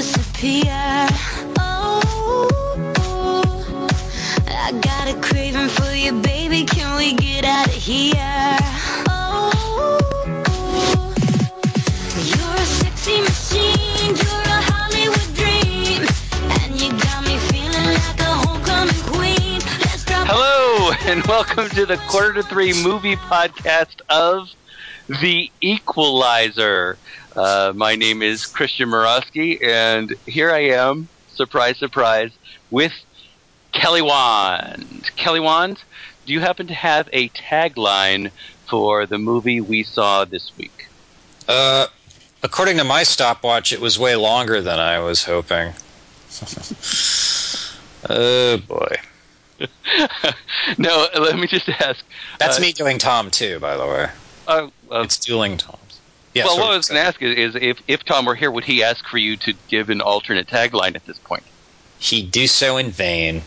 disappear. Oh, I got a craving for you, baby. Can we get out of here? Oh, you're a sexy machine. You're a Hollywood dream. And you got me feeling like a homecoming queen. Let's drop. Hello, and welcome to the Quarter to Three movie podcast of The Equalizer. My name is Christian Murawski, and here I am, surprise, surprise, with Kelly Wand. Kelly Wand, do you happen to have a tagline for the movie we saw this week? According to my stopwatch, it was way longer than I was hoping. Oh, boy. No, let me just ask. That's me doing Tom, too, by the way. It's dueling Tom. Yeah, well, what I was going to ask is if Tom were here, would he ask for you to give an alternate tagline at this point? He'd do so in vain.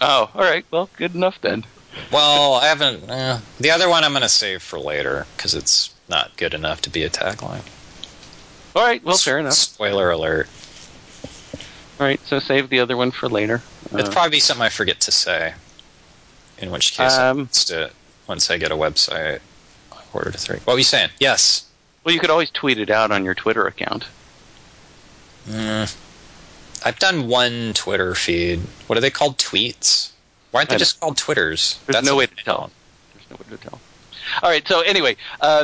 Oh, all right. Well, good enough then. Well, I haven't... the other one I'm going to save for later, because it's not good enough to be a tagline. All right. Well, fair enough. Spoiler alert. All right. So save the other one for later. It'll probably be something I forget to say, in which case I'll post it once I get a website. Quarter to three. What were you saying? Yes. Well, you could always tweet it out on your Twitter account. I've done one Twitter feed. What are they called? Tweets? Why aren't they just called Twitters? That's no way to tell. There's no way to tell. All right, so anyway,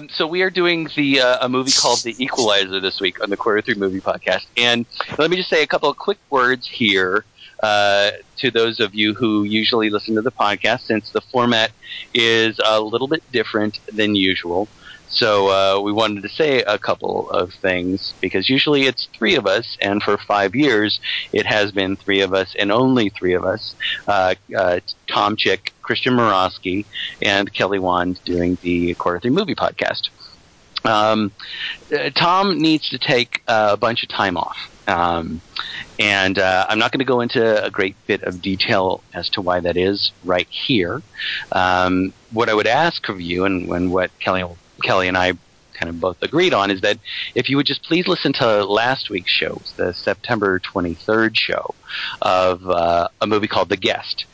so we are doing a movie called The Equalizer this week on the Quarter Three Movie Podcast. And let me just say a couple of quick words here to those of you who usually listen to the podcast, since the format is a little bit different than usual. So we wanted to say a couple of things, because usually it's three of us, and for 5 years it has been three of us and only three of us, Tom Chick, Christian Murawski, and Kelly Wand doing the Quarter Three Movie Podcast. Tom needs to take a bunch of time off. And I'm not going to go into a great bit of detail as to why that is right here. What I would ask of you, and what Kelly and I kind of both agreed on, is that if you would just please listen to last week's show, the September 23rd show, of a movie called The Guest,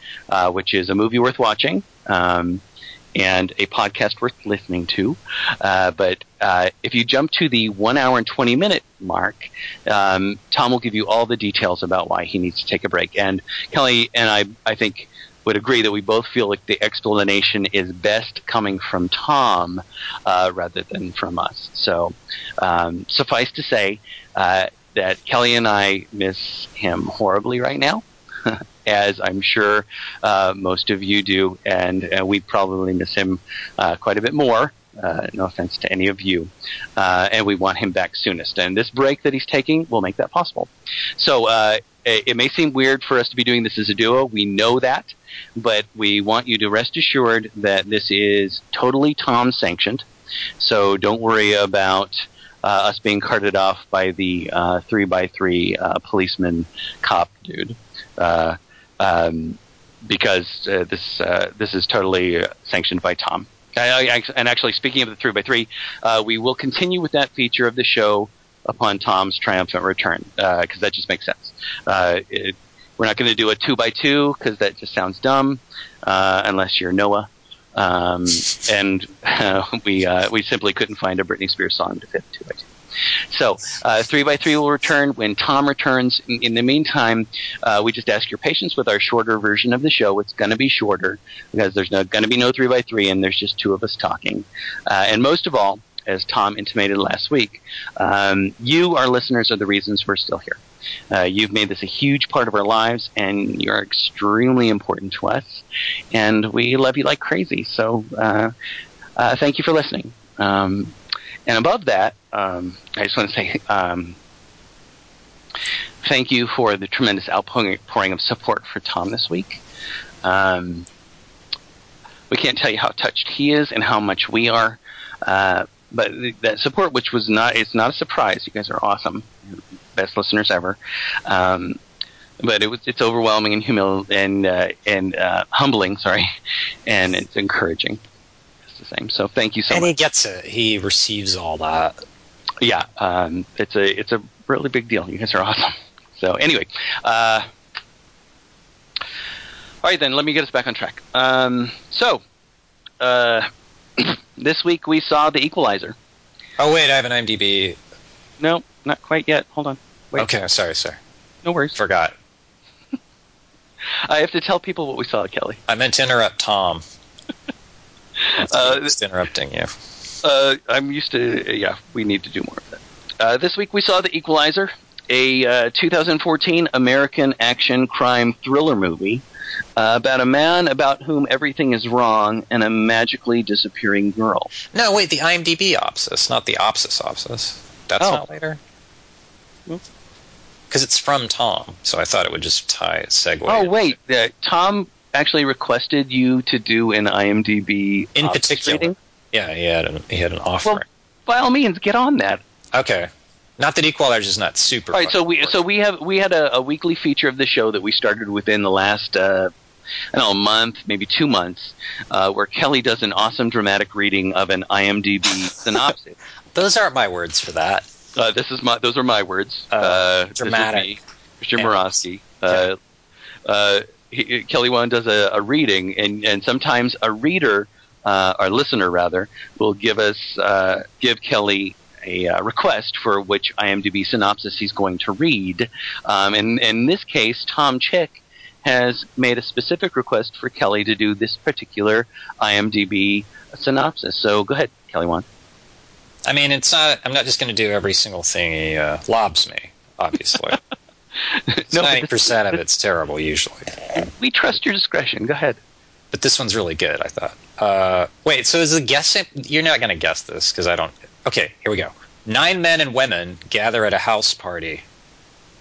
which is a movie worth watching and a podcast worth listening to. But if you jump to the 1 hour and 20-minute mark, Tom will give you all the details about why he needs to take a break. And Kelly and I think, would agree that we both feel like the explanation is best coming from Tom rather than from us. So suffice to say that Kelly and I miss him horribly right now, as I'm sure most of you do, and we probably miss him quite a bit more. No offense to any of you. And we want him back soonest. And this break that he's taking will make that possible. So it may seem weird for us to be doing this as a duo. We know that. But we want you to rest assured that this is totally Tom-sanctioned. So don't worry about us being carted off by the 3x3 policeman cop dude. Because this is totally sanctioned by Tom. And actually, speaking of the 3x3, we will continue with that feature of the show upon Tom's triumphant return, because that just makes sense. We're not going to do a 2x2, because that just sounds dumb, unless you're Noah. We simply couldn't find a Britney Spears song to fit 2x2. So 3x3 will return when Tom returns. In the meantime, we just ask your patience with our shorter version of the show. It's going to be shorter because there's going to be no 3x3, and there's just two of us talking. And most of all, as Tom intimated last week, you, our listeners, are the reasons we're still here. You've made this a huge part of our lives, and you're extremely important to us. And we love you like crazy. So thank you for listening. And above that, I just want to say thank you for the tremendous outpouring of support for Tom this week. We can't tell you how touched he is and how much we are, but that support, which was it's not a surprise. You guys are awesome, best listeners ever. But it's overwhelming and humbling, and it's encouraging. The same. So thank you so much. And he gets it. He receives all that. Yeah. It's a really big deal. You guys are awesome. So anyway, all right then, let me get us back on track. This week we saw The Equalizer. Oh wait, I have an IMDb. No, not quite yet. Hold on. Wait. Okay, sorry. No worries. Forgot. I have to tell people what we saw, Kelly. I meant to interrupt Tom. Just interrupting you. I'm used to. Yeah, we need to do more of that. This week we saw The Equalizer, a 2014 American action crime thriller movie about a man about whom everything is wrong and a magically disappearing girl. No, wait, the IMDb opsis, not the opsis. That's not later. Because it's from Tom, so I thought it would just segue. Oh, wait. Tom actually requested you to do an IMDb in particular rating? Yeah, he had an offer. Well, by all means, get on that. Okay. Not that Equalizer is not super. All right, so we had a weekly feature of the show that we started within the last month, maybe 2 months, where Kelly does an awesome dramatic reading of an IMDb synopsis. Those aren't my words for that. Those are my words. Dramatic. Christian Murawski. Kelly Wand does a reading, and sometimes a reader, our listener rather, will give Kelly a request for which IMDb synopsis he's going to read. And in this case, Tom Chick has made a specific request for Kelly to do this particular IMDb synopsis. So go ahead, Kelly Wand. I mean, it's not. I'm not just going to do every single thing he lobs me, obviously. 90% of it's terrible, usually. We trust your discretion. Go ahead. But this one's really good, I thought. Wait, so is the guess... You're not going to guess this, because I don't... Okay, here we go. 9 men and women gather at a house party.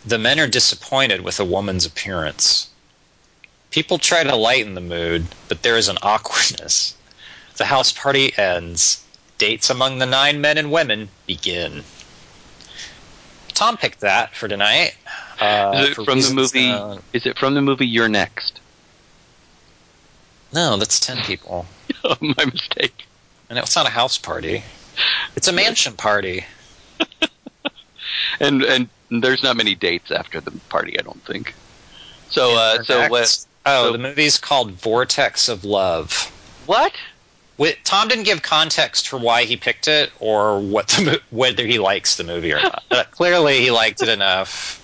The men are disappointed with a woman's appearance. People try to lighten the mood, but there is an awkwardness. The house party ends. Dates among the 9 men and women begin. Tom picked that for tonight. Is it from the movie You're Next? No, that's 10 people. Oh, my mistake. And it's not a house party. It's a mansion party. and there's not many dates after the party, I don't think. So the movie's called Vortex of Love. What? Tom didn't give context for why he picked it or whether he likes the movie or not. But clearly, he liked it enough.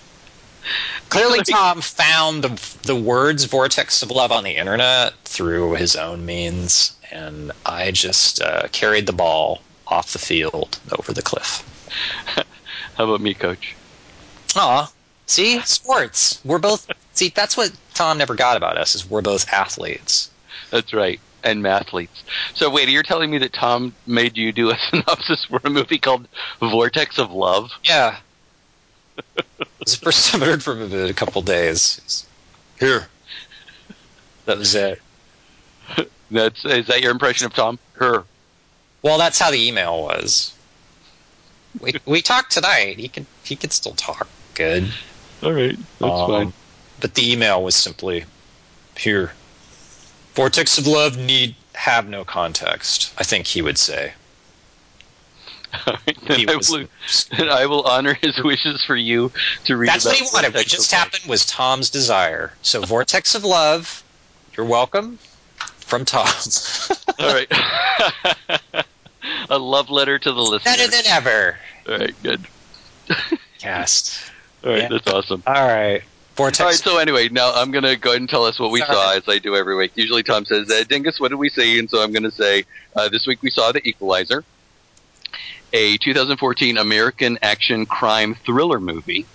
Clearly, Tom found the words "Vortex of Love" on the internet through his own means, and I just carried the ball off the field over the cliff. How about me, Coach? Aw, see, sports. We're both. See, that's what Tom never got about us: is we're both athletes. That's right. And mathletes. So wait, you're telling me that Tom made you do a synopsis for a movie called Vortex of Love? Yeah. It's the first time I heard from him in a couple days. Here. That was it. Is that your impression of Tom? Her. Well, that's how the email was. We talked tonight. He can still talk good. All right. That's fine. But the email was simply here. Vortex of Love need have no context, I think he would say. All right, I will honor his wishes for you to read. That's what he wanted. What just happened was Tom's desire. So Vortex of Love, you're welcome, from Tom. All right. A love letter to the listeners. Better than ever. All right, good. Cast. All right, That's awesome. All right. Vortex. All right, so anyway, now I'm going to go ahead and tell us what we saw, as I do every week. Usually Tom says, Dingus, what did we see? And so I'm going to say, this week we saw The Equalizer, a 2014 American action crime thriller movie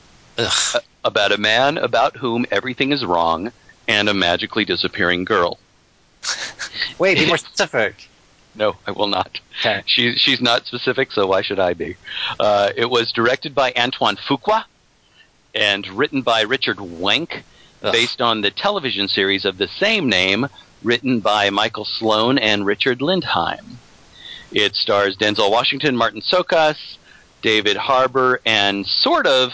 about a man about whom everything is wrong and a magically disappearing girl. Wait, be more specific. No, I will not. Okay. She's not specific, so why should I be? It was directed by Antoine Fuqua and written by Richard Wenk, based on the television series of the same name, written by Michael Sloan and Richard Lindheim. It stars Denzel Washington, Martin Csokas, David Harbour, and sort of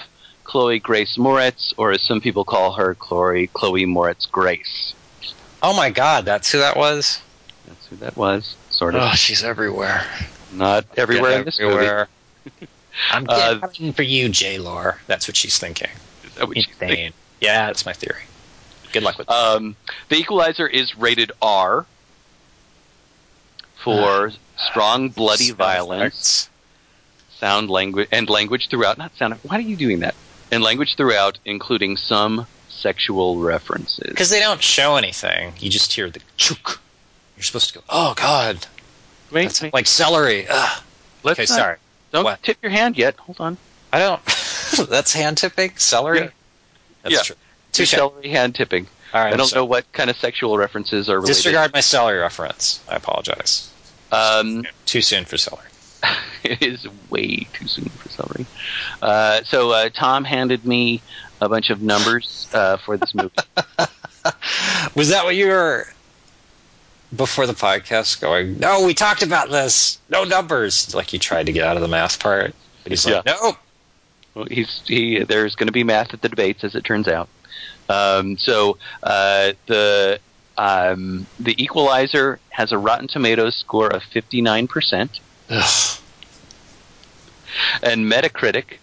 Chloë Grace Moretz, or as some people call her, Chloë Moretz Grace. Oh my God, that's who that was? That's who that was, sort of. Oh, she's everywhere. Not everywhere in this movie. I'm getting for you, J-Lore. That's what she's thinking. Insane. Yeah, that's my theory. Good luck with that. The Equalizer is rated R for strong, bloody violence, sound language, and language throughout. Not sound. Why are you doing that? And language throughout, including some sexual references. Because they don't show anything. You just hear the chook. You're supposed to go, oh, God. Wait. Like celery. Ugh. Okay, sorry. Don't tip your hand yet. Hold on. I don't. That's hand tipping? Celery? Yeah. That's true. Two celery hand tipping. All right, I don't know what kind of sexual references are related. Disregard my celery reference. I apologize. Too soon for celery. It is way too soon for celery. So Tom handed me a bunch of numbers for this movie. Was that what you were... Before the podcast, going, no, we talked about this. No numbers. Like, you tried to get out of the math part, but he's like, no. Well, there's going to be math at the debates, as it turns out. The Equalizer has a Rotten Tomatoes score of 59%, and Metacritic,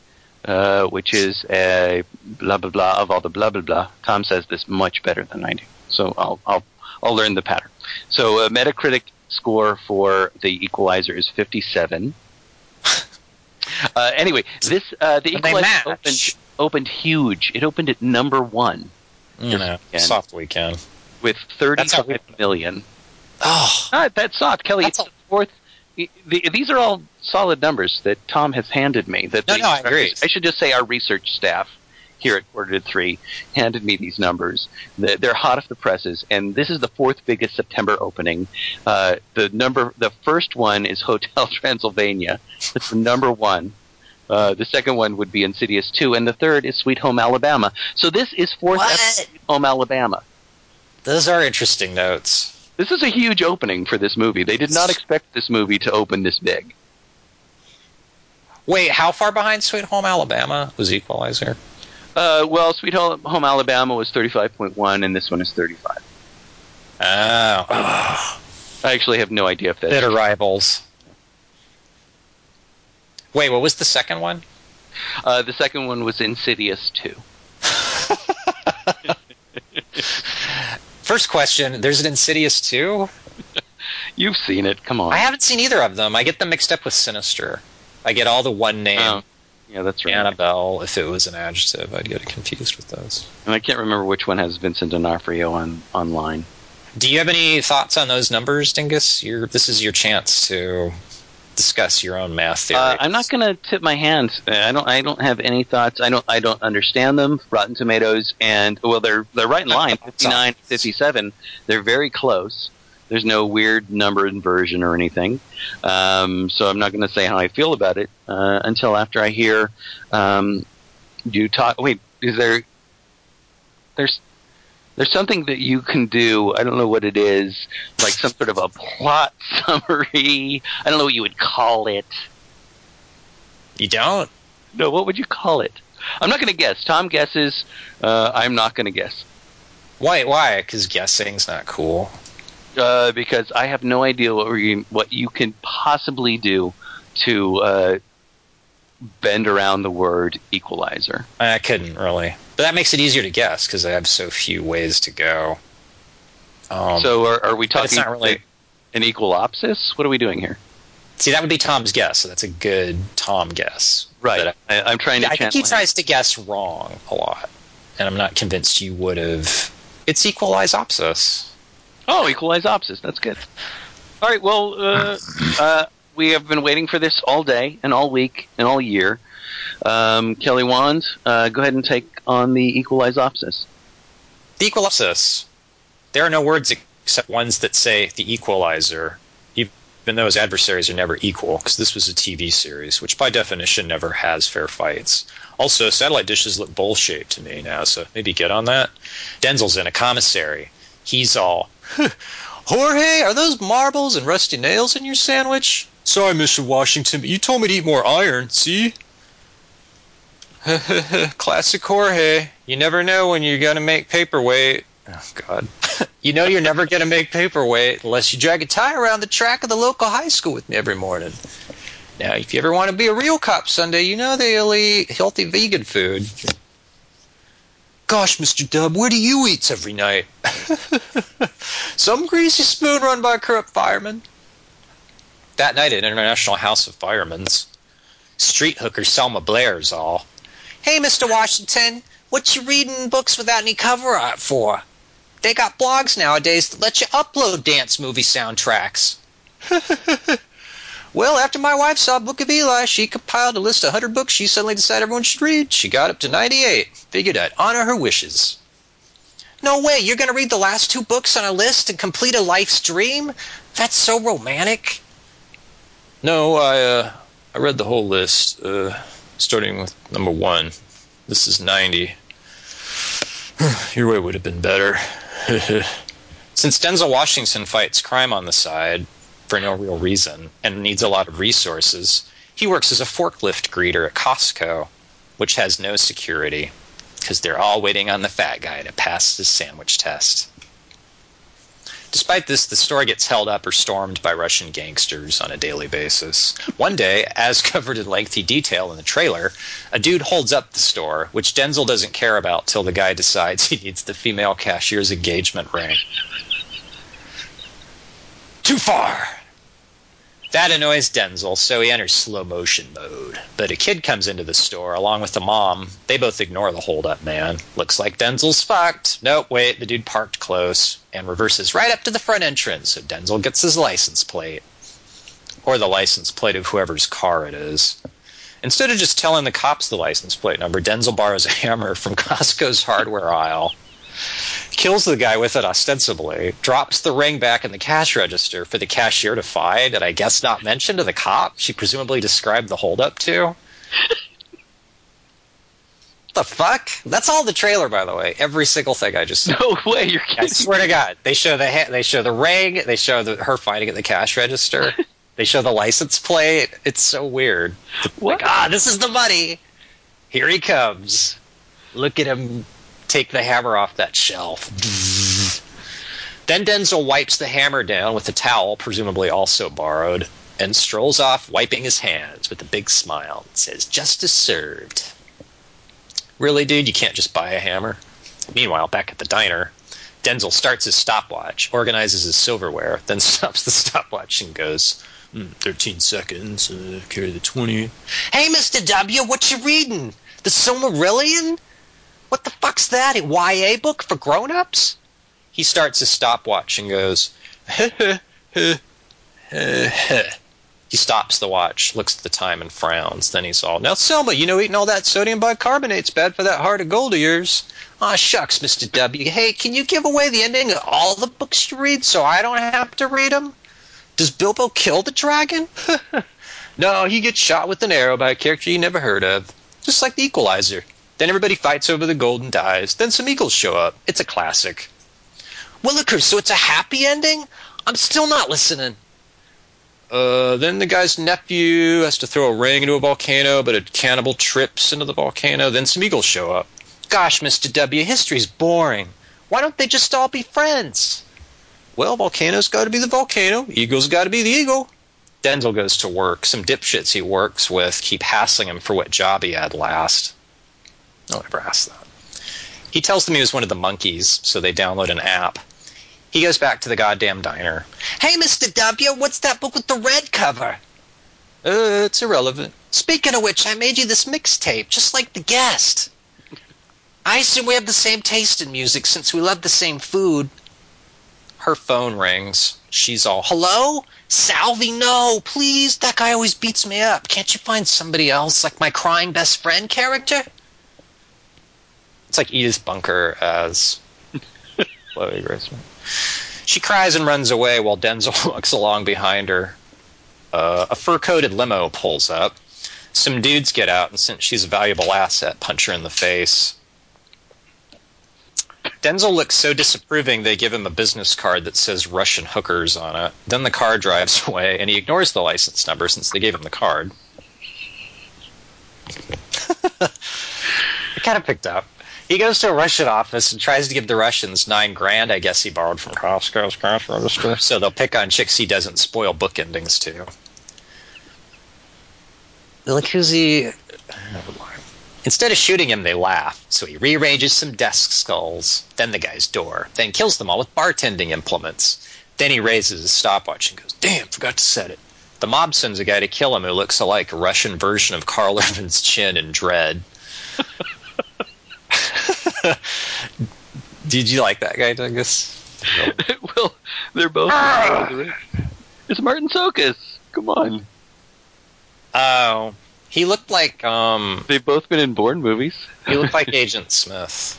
which is a blah blah blah of all the blah blah blah. Tom says this much better than I do, so I'll learn the pattern. So a Metacritic score for The Equalizer is 57. Anyway, this The Equalizer opened huge. It opened at number one. Soft weekend. With 35 million. Oh. Not that soft, Kelly. It's the fourth. These are all solid numbers that Tom has handed me. I agree. I should just say our research staff here at Quarter to Three handed me these numbers. They're hot off the presses, and this is the fourth biggest September opening. The first one is Hotel Transylvania. That's the number one. The second one would be Insidious 2, and the third is Sweet Home Alabama. So this is fourth episode of Sweet Home Alabama. Those are interesting notes. This is a huge opening for this movie. They did not expect this movie to open this big. Wait, how far behind Sweet Home Alabama was Equalizer? Well, Sweet Home Alabama was 35.1, and this one is 35. Oh. I actually have no idea if that's... Bitter rivals. Wait, what was the second one? The second one was Insidious 2. First question, there's an Insidious 2? You've seen it, come on. I haven't seen either of them. I get them mixed up with Sinister. I get all the one name... Oh. Yeah, that's right. Annabelle, if it was an adjective, I'd get confused with those. And I can't remember which one has Vincent D'Onofrio online. Do you have any thoughts on those numbers, Dingus? This is your chance to discuss your own math theory. I'm not going to tip my hand. I don't have any thoughts. I don't understand them. Rotten Tomatoes, and well, they're right in line, 59, 57. They're very close. There's no weird number inversion or anything. So I'm not going to say how I feel about it until after I hear you talk. Wait, is there... There's something that you can do. I don't know what it is. Like some sort of a plot summary. I don't know what you would call it. You don't? No, what would you call it? I'm not going to guess. Tom guesses. I'm not going to guess. Why? Because guessing's not cool. Because I have no idea what you can possibly do to bend around the word equalizer. I couldn't really, but that makes it easier to guess because I have so few ways to go. So are we talking an equalopsis? What are we doing here? See, that would be Tom's guess. So that's a good Tom guess, right? I'm trying to. I think he tries to guess wrong a lot, and I'm not convinced you would have. It's equalizopsis. Oh, equalizopsis. That's good. All right, well, we have been waiting for this all day and all week and all year. Kelly Wand, go ahead and take on the equalizopsis. The equalizopsis. There are no words except ones that say the equalizer, even though his adversaries are never equal, because this was a TV series, which by definition never has fair fights. Also, satellite dishes look bowl-shaped to me now, so maybe get on that. Denzel's in a commissary. He's all... Jorge, are those marbles and rusty nails in your sandwich? Sorry, Mr. Washington, but you told me to eat more iron, see? Classic Jorge. You never know when you're going to make paperweight. Oh, God. You know you're never going to make paperweight unless you drag a tie around the track of the local high school with me every morning. Now, if you ever want to be a real cop Sunday, you know they'll eat healthy vegan food. gosh, Mr. Dub, where do you eat every night? Some greasy spoon run by a corrupt fireman. That night at International House of Firemen's, street hooker Selma Blair's all, "Hey, Mr. Washington, what you reading books without any cover art for? They got blogs nowadays that let you upload dance movie soundtracks." "Well, after my wife saw Book of Eli, she compiled a list of 100 books she suddenly decided everyone should read. She got up to 98. Figured I'd honor her wishes." "No way, you're going to read the last 2 books on a list and complete a life's dream? That's so romantic." "No, I read the whole list, starting with number 1. This is 90. Your way would have been better." Since Denzel Washington fights crime on the side for no real reason and needs a lot of resources, he works as a forklift greeter at Costco, which has no security because they're all waiting on the fat guy to pass his sandwich test. Despite this, the store gets held up or stormed by Russian gangsters on a daily basis. One day, as covered in lengthy detail in the trailer, a dude holds up the store, which Denzel doesn't care about till the guy decides he needs the female cashier's engagement ring. Too far! That annoys Denzel, so he enters slow motion mode. But a kid comes into the store, along with the mom. They both ignore the hold-up man. Looks like Denzel's fucked. Nope, wait, the dude parked close and reverses right up to the front entrance, so Denzel gets his license plate. Or the license plate of whoever's car it is. Instead of just telling the cops the license plate number, Denzel borrows a hammer from Costco's hardware aisle. Kills the guy with it ostensibly, drops the ring back in the cash register for the cashier to find, and I guess not mention to the cop she presumably described the holdup to. The fuck? That's all the trailer, by the way. Every single thing I just said. No way, you're kidding. I swear to God. They show the ring, they show her finding it at the cash register, they show the license plate. It's so weird. What? Like, this is the money. Here he comes. Look at him. Take the hammer off that shelf. Then Denzel wipes the hammer down with a towel, presumably also borrowed, and strolls off, wiping his hands with a big smile and says, "Justice served." Really, dude, you can't just buy a hammer? Meanwhile, back at the diner, Denzel starts his stopwatch, organizes his silverware, then stops the stopwatch and goes, 13 seconds, carry the 20. "Hey, Mr. W., what you reading? The Silmarillion? What the fuck's that, a YA book for grown-ups?" He starts his stopwatch and goes, He stops the watch, looks at the time and frowns. Then he's all, "Now, Selma, you know eating all that sodium bicarbonate's bad for that heart of gold of yours." "Aw, shucks, Mr. W. Hey, can you give away the ending of all the books you read so I don't have to read them? Does Bilbo kill the dragon?" "No, he gets shot with an arrow by a character you never heard of. Just like The Equalizer. Then everybody fights over the gold and dies. Then some eagles show up. It's a classic." "Willikers, so it's a happy ending? I'm still not listening." Then the guy's nephew has to throw a ring into a volcano, but a cannibal trips into the volcano. Then some eagles show up." "Gosh, Mr. W., history's boring. Why don't they just all be friends?" "Well, volcano's got to be the volcano. Eagle's got to be the eagle." Denzel goes to work. Some dipshits he works with keep hassling him for what job he had last. No one ever asked that. He tells them he was one of the monkeys, so they download an app. He goes back to the goddamn diner. "Hey, Mr. W., what's that book with the red cover?" It's irrelevant." "Speaking of which, I made you this mixtape, just like The Guest. I assume we have the same taste in music since we love the same food." Her phone rings. She's all, "Hello? Salvi, no, please. That guy always beats me up. Can't you find somebody else, like my crying best friend character?" It's like Edith Bunker as Chloë Grace Moretz. She cries and runs away while Denzel walks along behind her. A fur-coated limo pulls up. Some dudes get out, and since she's a valuable asset, punch her in the face. Denzel looks so disapproving they give him a business card that says Russian hookers on it. Then the car drives away, and he ignores the license number since they gave him the card. I kind of picked up. He goes to a Russian office and tries to give the Russians $9,000, I guess he borrowed from Costco's cash register, so they'll pick on chicks he doesn't spoil book endings to. Like, who's he? Instead of shooting him, they laugh, so he rearranges some desk skulls, then the guy's door, then kills them all with bartending implements. Then he raises his stopwatch and goes, "Damn, forgot to set it." The mob sends a guy to kill him who looks alike a Russian version of Carl Urban's chin in Dread. Did you like that guy, Douglas? No. Well, they're both... It's Martin Csokas. Come on. Oh. He looked like... They've both been in Bourne movies. He looked like Agent Smith.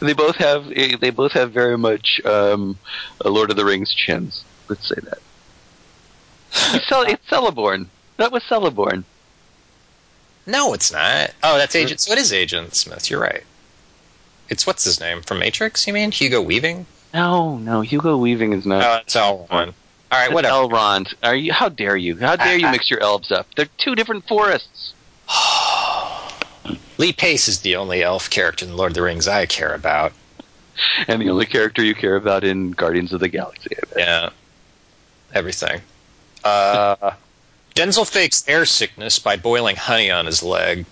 They both have very much Lord of the Rings chins. Let's say that. It's Celeborn. That was Celeborn. No, it's not. Oh, that's Agent... So it is Agent Smith. You're right. It's what's his name? From Matrix, you mean? Hugo Weaving? No, Hugo Weaving is not... Oh, it's Elrond. All right, whatever. Elrond. How dare you? How dare you mix your elves up? They're two different forests. Lee Pace is the only elf character in Lord of the Rings I care about. And the only character you care about in Guardians of the Galaxy. Yeah. Everything. Denzel fakes air sickness by boiling honey on his leg.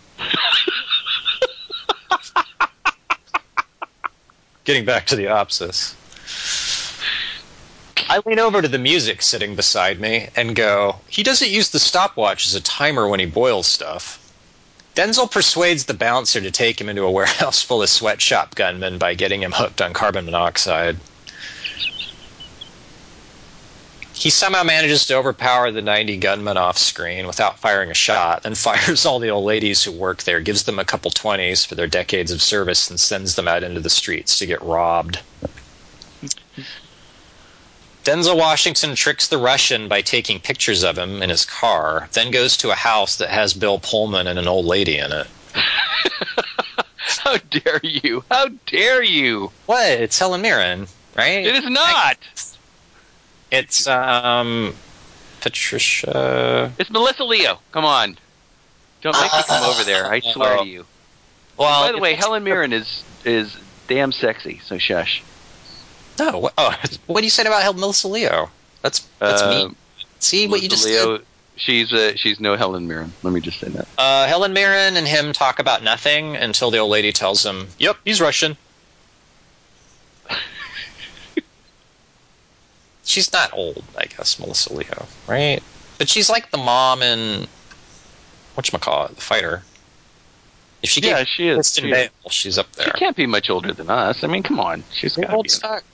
Getting back to the Opsis. I lean over to the music sitting beside me and go, "He doesn't use the stopwatch as a timer when he boils stuff." Denzel persuades the bouncer to take him into a warehouse full of sweatshop gunmen by getting him hooked on carbon monoxide. He somehow manages to overpower the 90 gunmen off screen without firing a shot, then fires all the old ladies who work there, gives them a couple 20s for their decades of service, and sends them out into the streets to get robbed. Denzel Washington tricks the Russian by taking pictures of him in his car, then goes to a house that has Bill Pullman and an old lady in it. How dare you? How dare you? What? It's Helen Mirren, right? It is not! It's, Patricia... It's Melissa Leo. Come on. Don't make me come over there. I swear to you. Well, by the way, Helen Mirren is damn sexy, so shush. No. Oh, what do you say about Melissa Leo? That's me. See Melissa what you just Leo, did? She's no Helen Mirren. Let me just say that. Helen Mirren and him talk about nothing until the old lady tells him, "Yep, he's Russian." She's not old, I guess, Melissa Leo, right? But she's like the mom in whatchamacallit, The Fighter. If she yeah, she is. Kristen Bale, she's up there. She can't be much older than us. I mean, come on. She's got old stock.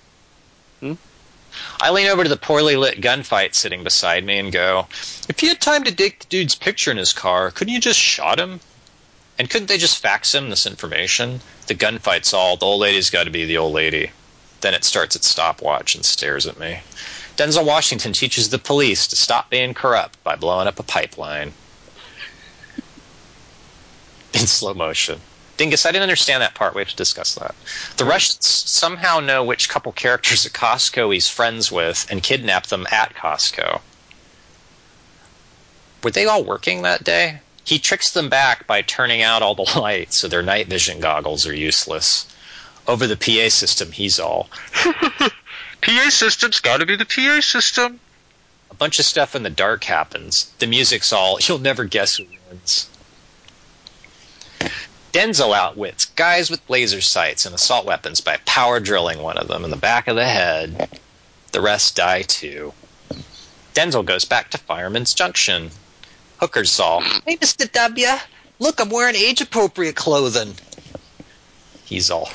I lean over to the poorly lit gunfight sitting beside me and go, "If you had time to dig the dude's picture in his car, couldn't you just shot him? And couldn't they just fax him this information? The gunfight's all, the old lady's got to be the old lady." Then it starts its stopwatch and stares at me. Denzel Washington teaches the police to stop being corrupt by blowing up a pipeline. In slow motion. Dingus, I didn't understand that part. We have to discuss that. The Russians somehow know which couple characters at Costco he's friends with and kidnap them at Costco. Were they all working that day? He tricks them back by turning out all the lights so their night vision goggles are useless. Over the PA system, he's all, "PA system's gotta be the PA system." A bunch of stuff in the dark happens. The music's all, "You'll never guess who wins." Denzel outwits guys with laser sights and assault weapons by power drilling one of them in the back of the head. The rest die too. Denzel goes back to Fireman's Junction. Hooker's all, "Hey, Mr. W, look, I'm wearing age-appropriate clothing." He's all...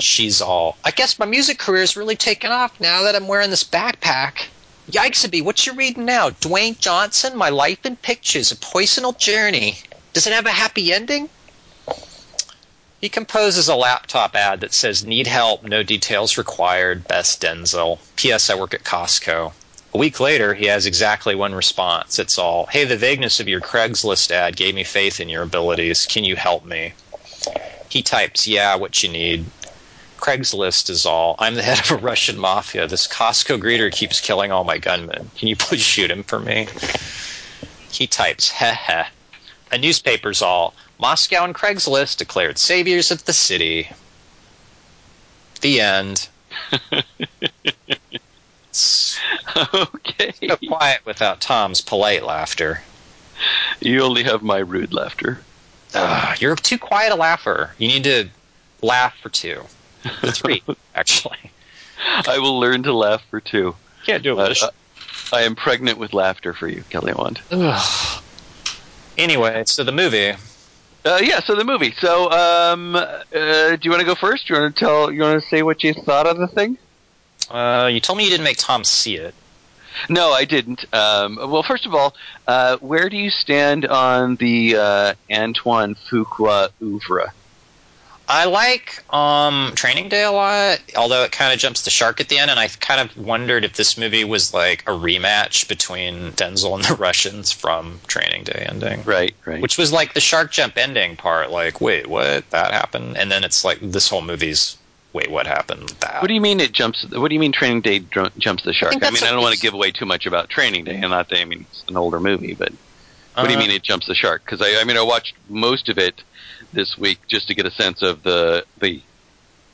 She's all, "I guess my music career's really taken off now that I'm wearing this backpack. Yikes-a-bee, what you reading now? Dwayne Johnson, My Life in Pictures, A Personal Journey. Does it have a happy ending?" He composes a laptop ad that says, "Need help, no details required, best Denzel. P.S. I work at Costco." A week later, he has exactly one response. It's all, "Hey, the vagueness of your Craigslist ad gave me faith in your abilities. Can you help me?" He types, "Yeah, what you need." Craigslist is all, "I'm the head of a Russian mafia. This Costco greeter keeps killing all my gunmen. Can you please shoot him for me?" He types, "Heh heh." A newspaper's all, "Moscow and Craigslist declared saviors of the city." The end. Okay. So quiet without Tom's polite laughter. You only have my rude laughter. You're too quiet a laugher. You need to laugh for two. For three, actually. I will learn to laugh for two. Can't do it. I am pregnant with laughter for you, Kelly Wand. Anyway, so the movie. So, do you want to go first? You want to say what you thought of the thing? You told me you didn't make Tom see it. No, I didn't. Well, first of all, where do you stand on the Antoine Fuqua oeuvre? I like Training Day a lot, although it kind of jumps the shark at the end, and I kind of wondered if this movie was like a rematch between Denzel and the Russians from Training Day ending. Right. Which was like the shark jump ending part, like, wait, what? That happened? And then it's like this whole movie's, wait, what happened? That. What do you mean it jumps? What do you mean Training Day jumps the shark? I mean, I don't want to give away too much about Training Day, and not that, I mean, it's an older movie, but what do you mean it jumps the shark? Because I watched most of it this week just to get a sense of the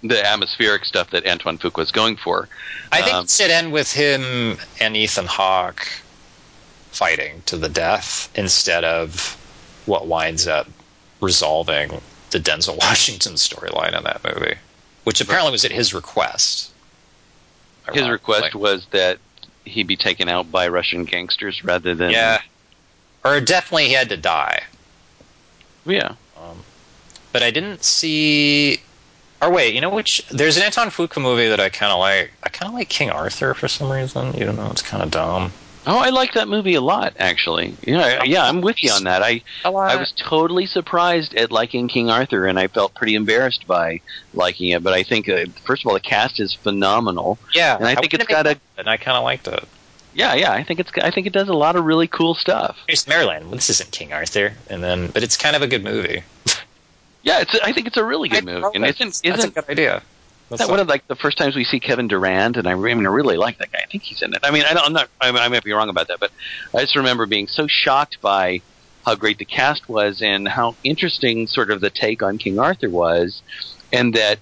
atmospheric stuff that Antoine Fuqua was going for. I think it should end with him and Ethan Hawke fighting to the death instead of what winds up resolving the Denzel Washington storyline in that movie, which apparently was at his request. His request was that he be taken out by Russian gangsters rather than... Yeah. Or definitely he had to die. Yeah. But I didn't see... Or wait, you know which... There's an Antoine Fuqua movie that I kind of like. I kind of like King Arthur for some reason, even though it's kind of dumb. Oh, I like that movie a lot, actually. Yeah, I'm with you on that. I was totally surprised at liking King Arthur, and I felt pretty embarrassed by liking it. But I think, first of all, the cast is phenomenal. Yeah, and I think it's got and I kind of liked it. Yeah, I think it does a lot of really cool stuff. Here's Maryland. Well, this isn't King Arthur, but it's kind of a good movie. Yeah, I think it's a really good movie, and that's a good idea. That's one of like the first times we see Kevin Durant, and I really like that guy. I think he's in it. I mean, I might be wrong about that, but I just remember being so shocked by how great the cast was and how interesting sort of the take on King Arthur was, and now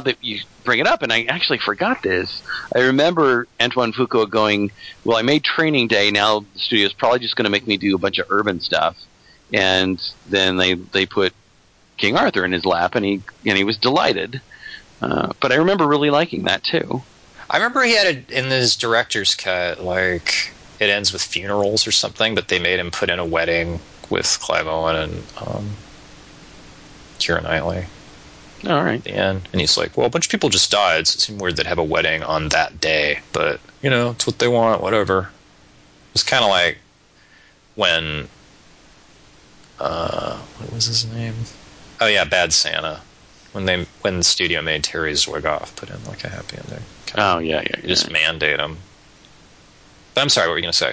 that you bring it up, and I actually forgot this, I remember Antoine Fuqua going, "Well, I made Training Day. Now the studio's probably just going to make me do a bunch of urban stuff," and then they put King Arthur in his lap, and he was delighted. But I remember really liking that too. I remember he had in his director's cut, like it ends with funerals or something, but they made him put in a wedding with Clive Owen and Keira Knightley. All right. At the end, and he's like, "Well, a bunch of people just died, so it seemed weird they'd have a wedding on that day, but you know, it's what they want, whatever." It's kind of like when what was his name? Oh yeah, Bad Santa. When the studio made Terry Zwigoff put in like a happy ending. Yeah. Just mandate them. But I'm sorry, what were you going to say?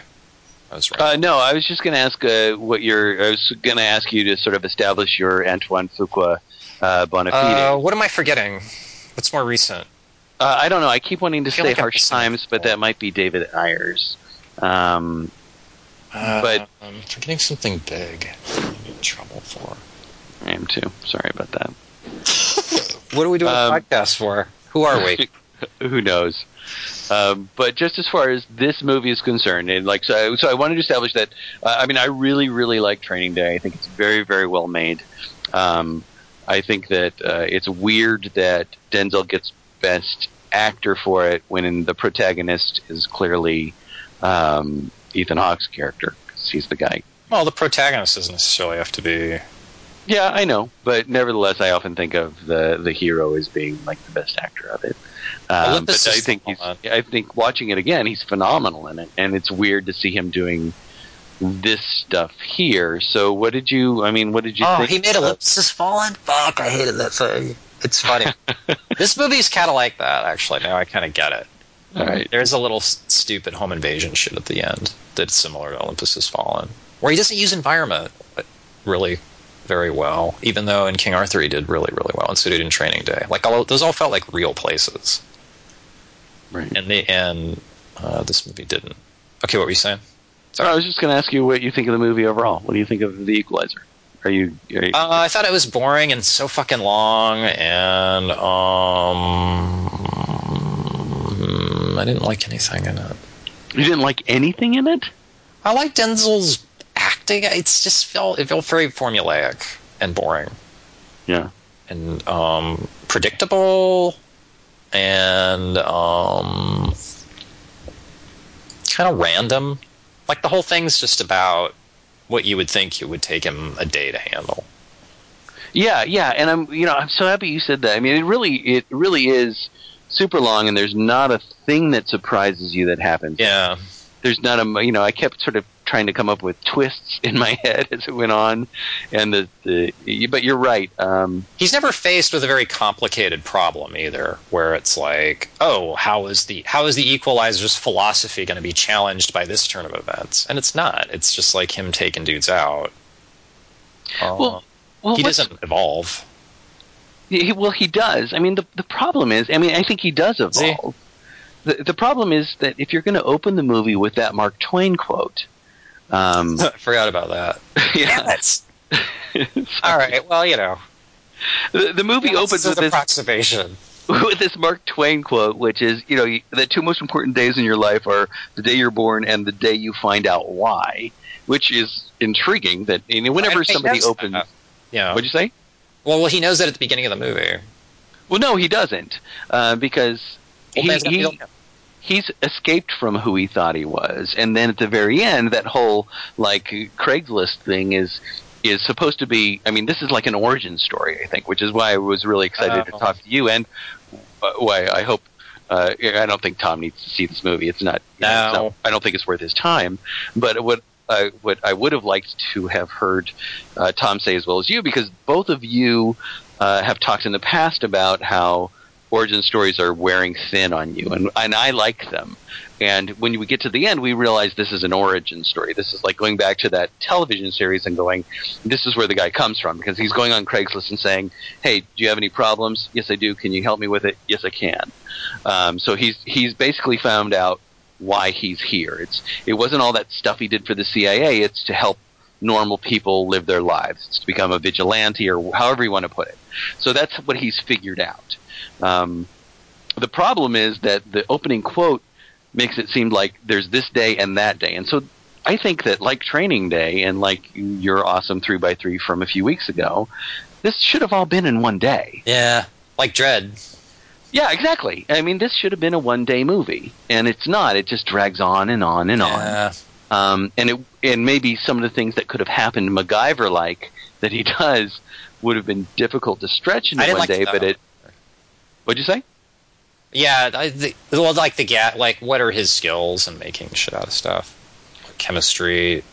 I was wrong. No, I was just going to ask I was going to ask you to sort of establish your Antoine Fuqua bona fide. What am I forgetting? What's more recent? I don't know. I keep wanting to say like Harsh Times, but that might be David Ayers. But I'm forgetting something big. I'm in trouble for. I am too. Sorry about that. What are we doing a podcast for? Who are we? Who knows? But just as far as this movie is concerned, and like so I wanted to establish that. I really, really like Training Day. I think it's very, very well made. I think that it's weird that Denzel gets Best Actor for it when the protagonist is clearly Ethan Hawke's character, because he's the guy. Well, the protagonist doesn't necessarily have to be. Yeah, I know, but nevertheless, I often think of the hero as being like the best actor of it. But I think watching it again, he's phenomenal in it, and it's weird to see him doing this stuff here. So, what did you? Oh, think he made Olympus Has Fallen. Fuck, I hated that thing. It's funny. This movie's kind of like that, actually. Now I kind of get it. All right, there's a little stupid home invasion shit at the end that's similar to Olympus Has Fallen, where he doesn't use environment, but really. Very well, even though in King Arthur he did really, really well, and so did in Training Day. Like those all felt like real places, right? And this movie didn't. Okay, what were you saying? Sorry. I was just going to ask you what you think of the movie overall. What do you think of The Equalizer? Are you I thought it was boring and so fucking long, and I didn't like anything in it. You didn't like anything in it? I like Denzel's acting, it's just it felt very formulaic and boring. Yeah. And predictable and kind of random. Like, the whole thing's just about what you would think it would take him a day to handle. Yeah, yeah, and I'm so happy you said that. I mean, it really is super long, and there's not a thing that surprises you that happens. Yeah, there's not a I kept sort of trying to come up with twists in my head as it went on, and but you're right. He's never faced with a very complicated problem either, where it's like, oh, how is the Equalizer's philosophy going to be challenged by this turn of events? And it's not. It's just like him taking dudes out. Well, he doesn't evolve. He does. I mean, the problem is, I think he does evolve. The problem is that if you're going to open the movie with that Mark Twain quote, I forgot about that. Yes. All right. Well, the movie opens with this approximation. With this Mark Twain quote, which is, the two most important days in your life are the day you're born and the day you find out why, which is intriguing. That whenever somebody opens. Yeah. What'd you say? Well, he knows that at the beginning of the movie. Well, no, he doesn't, because he's escaped from who he thought he was, and then at the very end, that whole Craigslist thing is supposed to be. I mean, this is like an origin story, I think, which is why I was really excited to talk to you, and why I hope. I don't think Tom needs to see this movie. It's not. I don't think it's worth his time. But what I would have liked to have heard Tom say as well as you, because both of you have talked in the past about how origin stories are wearing thin on you, and I like them. And when we get to the end, we realize this is an origin story. This is like going back to that television series and going, this is where the guy comes from, because he's going on Craigslist and saying, hey, do you have any problems? Yes, I do. Can you help me with it? Yes, I can. So he's basically found out why he's here. It wasn't all that stuff he did for the CIA. It's to help normal people live their lives. It's to become a vigilante, or however you want to put it. So that's what he's figured out. The problem is that the opening quote makes it seem like there's this day and that day. And so I think that like Training Day and like your awesome 3x3 from a few weeks ago, this should have all been in one day. Yeah, like Dredd. Yeah, exactly. I mean, this should have been a one-day movie, and it's not. It just drags on and on and on. And maybe some of the things that could have happened, MacGyver-like, that he does, would have been difficult to stretch into one day. But it. What'd you say? Yeah, what are his skills in making shit out of stuff? Chemistry,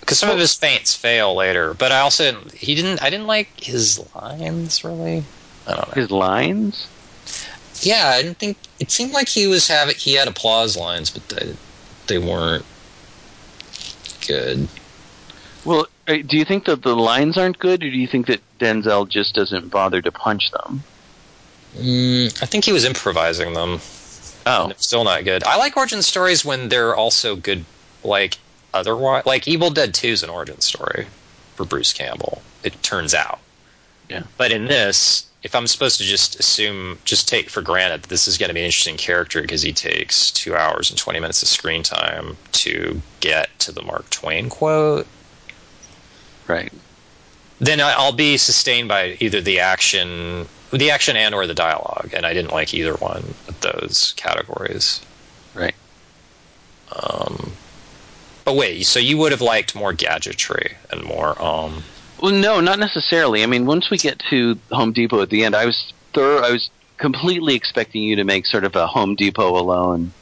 because some of his feints fail later. But I also I didn't like his lines really. I don't know. His lines. Yeah, I didn't think it seemed like he had applause lines, but they weren't good. Well, do you think that the lines aren't good, or do you think that Denzel just doesn't bother to punch them? I think he was improvising them. Oh, and they're still not good. I like origin stories when they're also good. Like otherwise, like Evil Dead 2 is an origin story for Bruce Campbell. It turns out. Yeah, but in this. If I'm supposed to just take for granted that this is going to be an interesting character because he takes 2 hours and 20 minutes of screen time to get to the Mark Twain quote. Right. Then I'll be sustained by either the action and or the dialogue, and I didn't like either one of those categories. Right. But wait, so you would have liked more gadgetry and more... Well, no, not necessarily. I mean, once we get to Home Depot at the end, I was completely expecting you to make sort of a Home Depot alone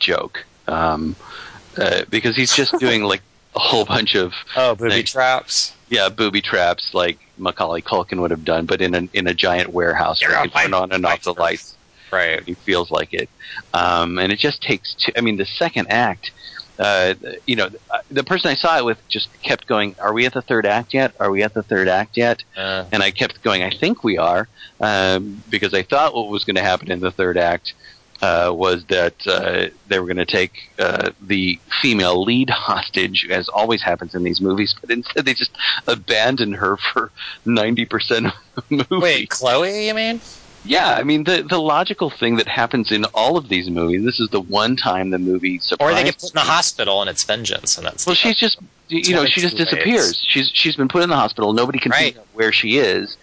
joke, because he's just doing like a whole bunch of booby traps. Yeah, booby traps, like Macaulay Culkin would have done, but in a giant warehouse where he can turn on and off the lights. Right, he feels like it, and it just takes two. I mean, the second act. The person I saw it with just kept going, are we at the third act yet? Are we at the third act yet? And I kept going, I think we are, because I thought what was going to happen in the third act was that they were going to take the female lead hostage, as always happens in these movies, but instead they just abandoned her for 90% of the movie. Wait, Chloe, you mean? Yeah, I mean, the logical thing that happens in all of these movies, this is the one time the movie surprises. Or they get put in the hospital and it's vengeance. And that's she's just, you know, she just disappears. She's been put in the hospital. Nobody can figure out where she is.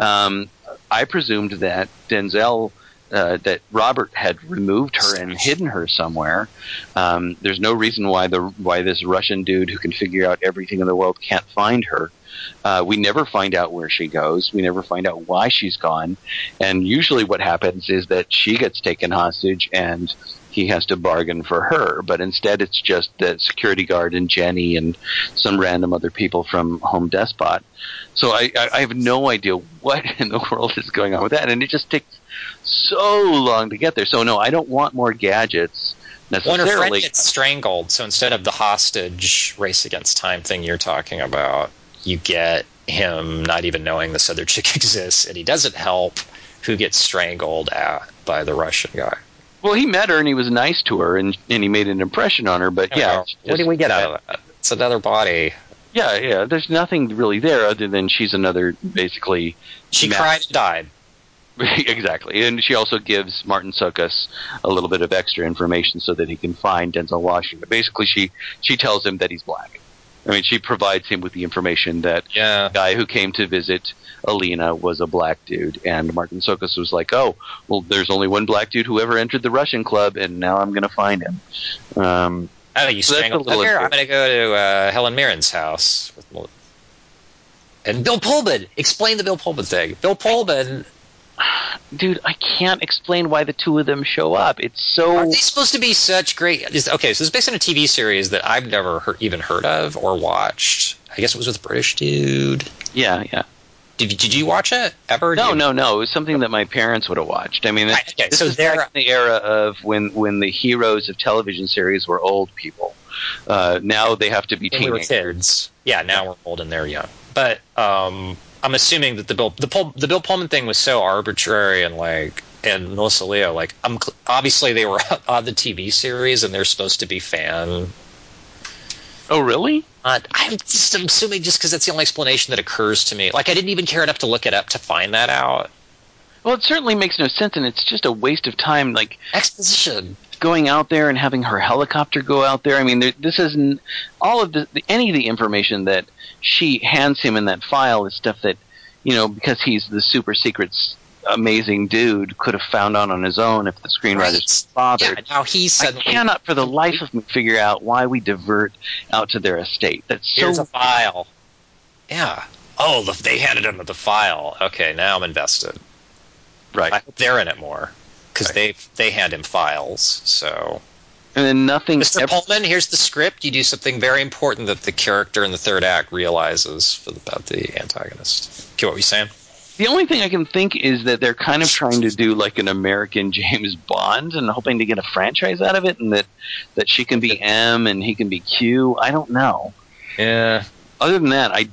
I presumed that Denzel... that Robert had removed her and hidden her somewhere. There's no reason why this Russian dude who can figure out everything in the world can't find her. We never find out where she goes. We never find out why she's gone. And usually what happens is that she gets taken hostage and he has to bargain for her. But instead it's just the security guard and Jenny and some random other people from Home Depot. So I have no idea what in the world is going on with that. And it just takes so long to get there. So no, I don't want more gadgets necessarily. When her friend gets strangled, so instead of the hostage race against time thing you're talking about, you get him not even knowing this other chick exists, and he doesn't help who gets strangled by the Russian guy. Well, he met her and he was nice to her, and he made an impression on her. But yeah, what do we get out of that? It's another body. Yeah. There's nothing really there other than she's another basically. She cried and died. Exactly. And she also gives Martin Csokas a little bit of extra information so that he can find Denzel Washington. But basically, she tells him that he's black. I mean, she provides him with the information that the guy who came to visit Alina was a black dude. And Martin Csokas was like, oh, well, there's only one black dude who ever entered the Russian club, and now I'm going to find him. You strangled her? I'm going to go to Helen Mirren's house. And Bill Pullman! Explain the Bill Pullman thing. Bill Pullman... Dude, I can't explain why the two of them show up. It's so... Are they supposed to be such great... Okay, so it's based on a TV series that I've never even heard of or watched. I guess it was with a British dude. Yeah. Did you watch it ever? No. It was something that my parents would have watched. I mean, this is back in the era of when the heroes of television series were old people. Now they have to be teenagers. We were kids. Yeah, now we're old and they're young. But... I'm assuming that the Bill Pullman thing was so arbitrary and Melissa Leo, obviously they were on the TV series and they're supposed to be fan. Oh, really? I'm assuming just because that's the only explanation that occurs to me. I didn't even care enough to look it up to find that out. Well, it certainly makes no sense, and it's just a waste of time. Exposition. Going out there and having her helicopter go out there. I mean, this isn't all of any of the information that she hands him in that file is stuff that, you know, because he's the super secret amazing dude, could have found out on his own if the screenwriters bothered. Yeah, now I cannot for the life of me figure out why we divert out to their estate. Here's a file. Yeah. Oh, they handed him the file. Okay, now I'm invested. Right. I hope they're in it more. Because they hand him files, so... And then nothing... Mr. Pullman, here's the script. You do something very important that the character in the third act realizes about the antagonist. Okay, what were you saying? The only thing I can think is that they're kind of trying to do an American James Bond and hoping to get a franchise out of it, and that she can be M and he can be Q. I don't know. Yeah... Other than that, I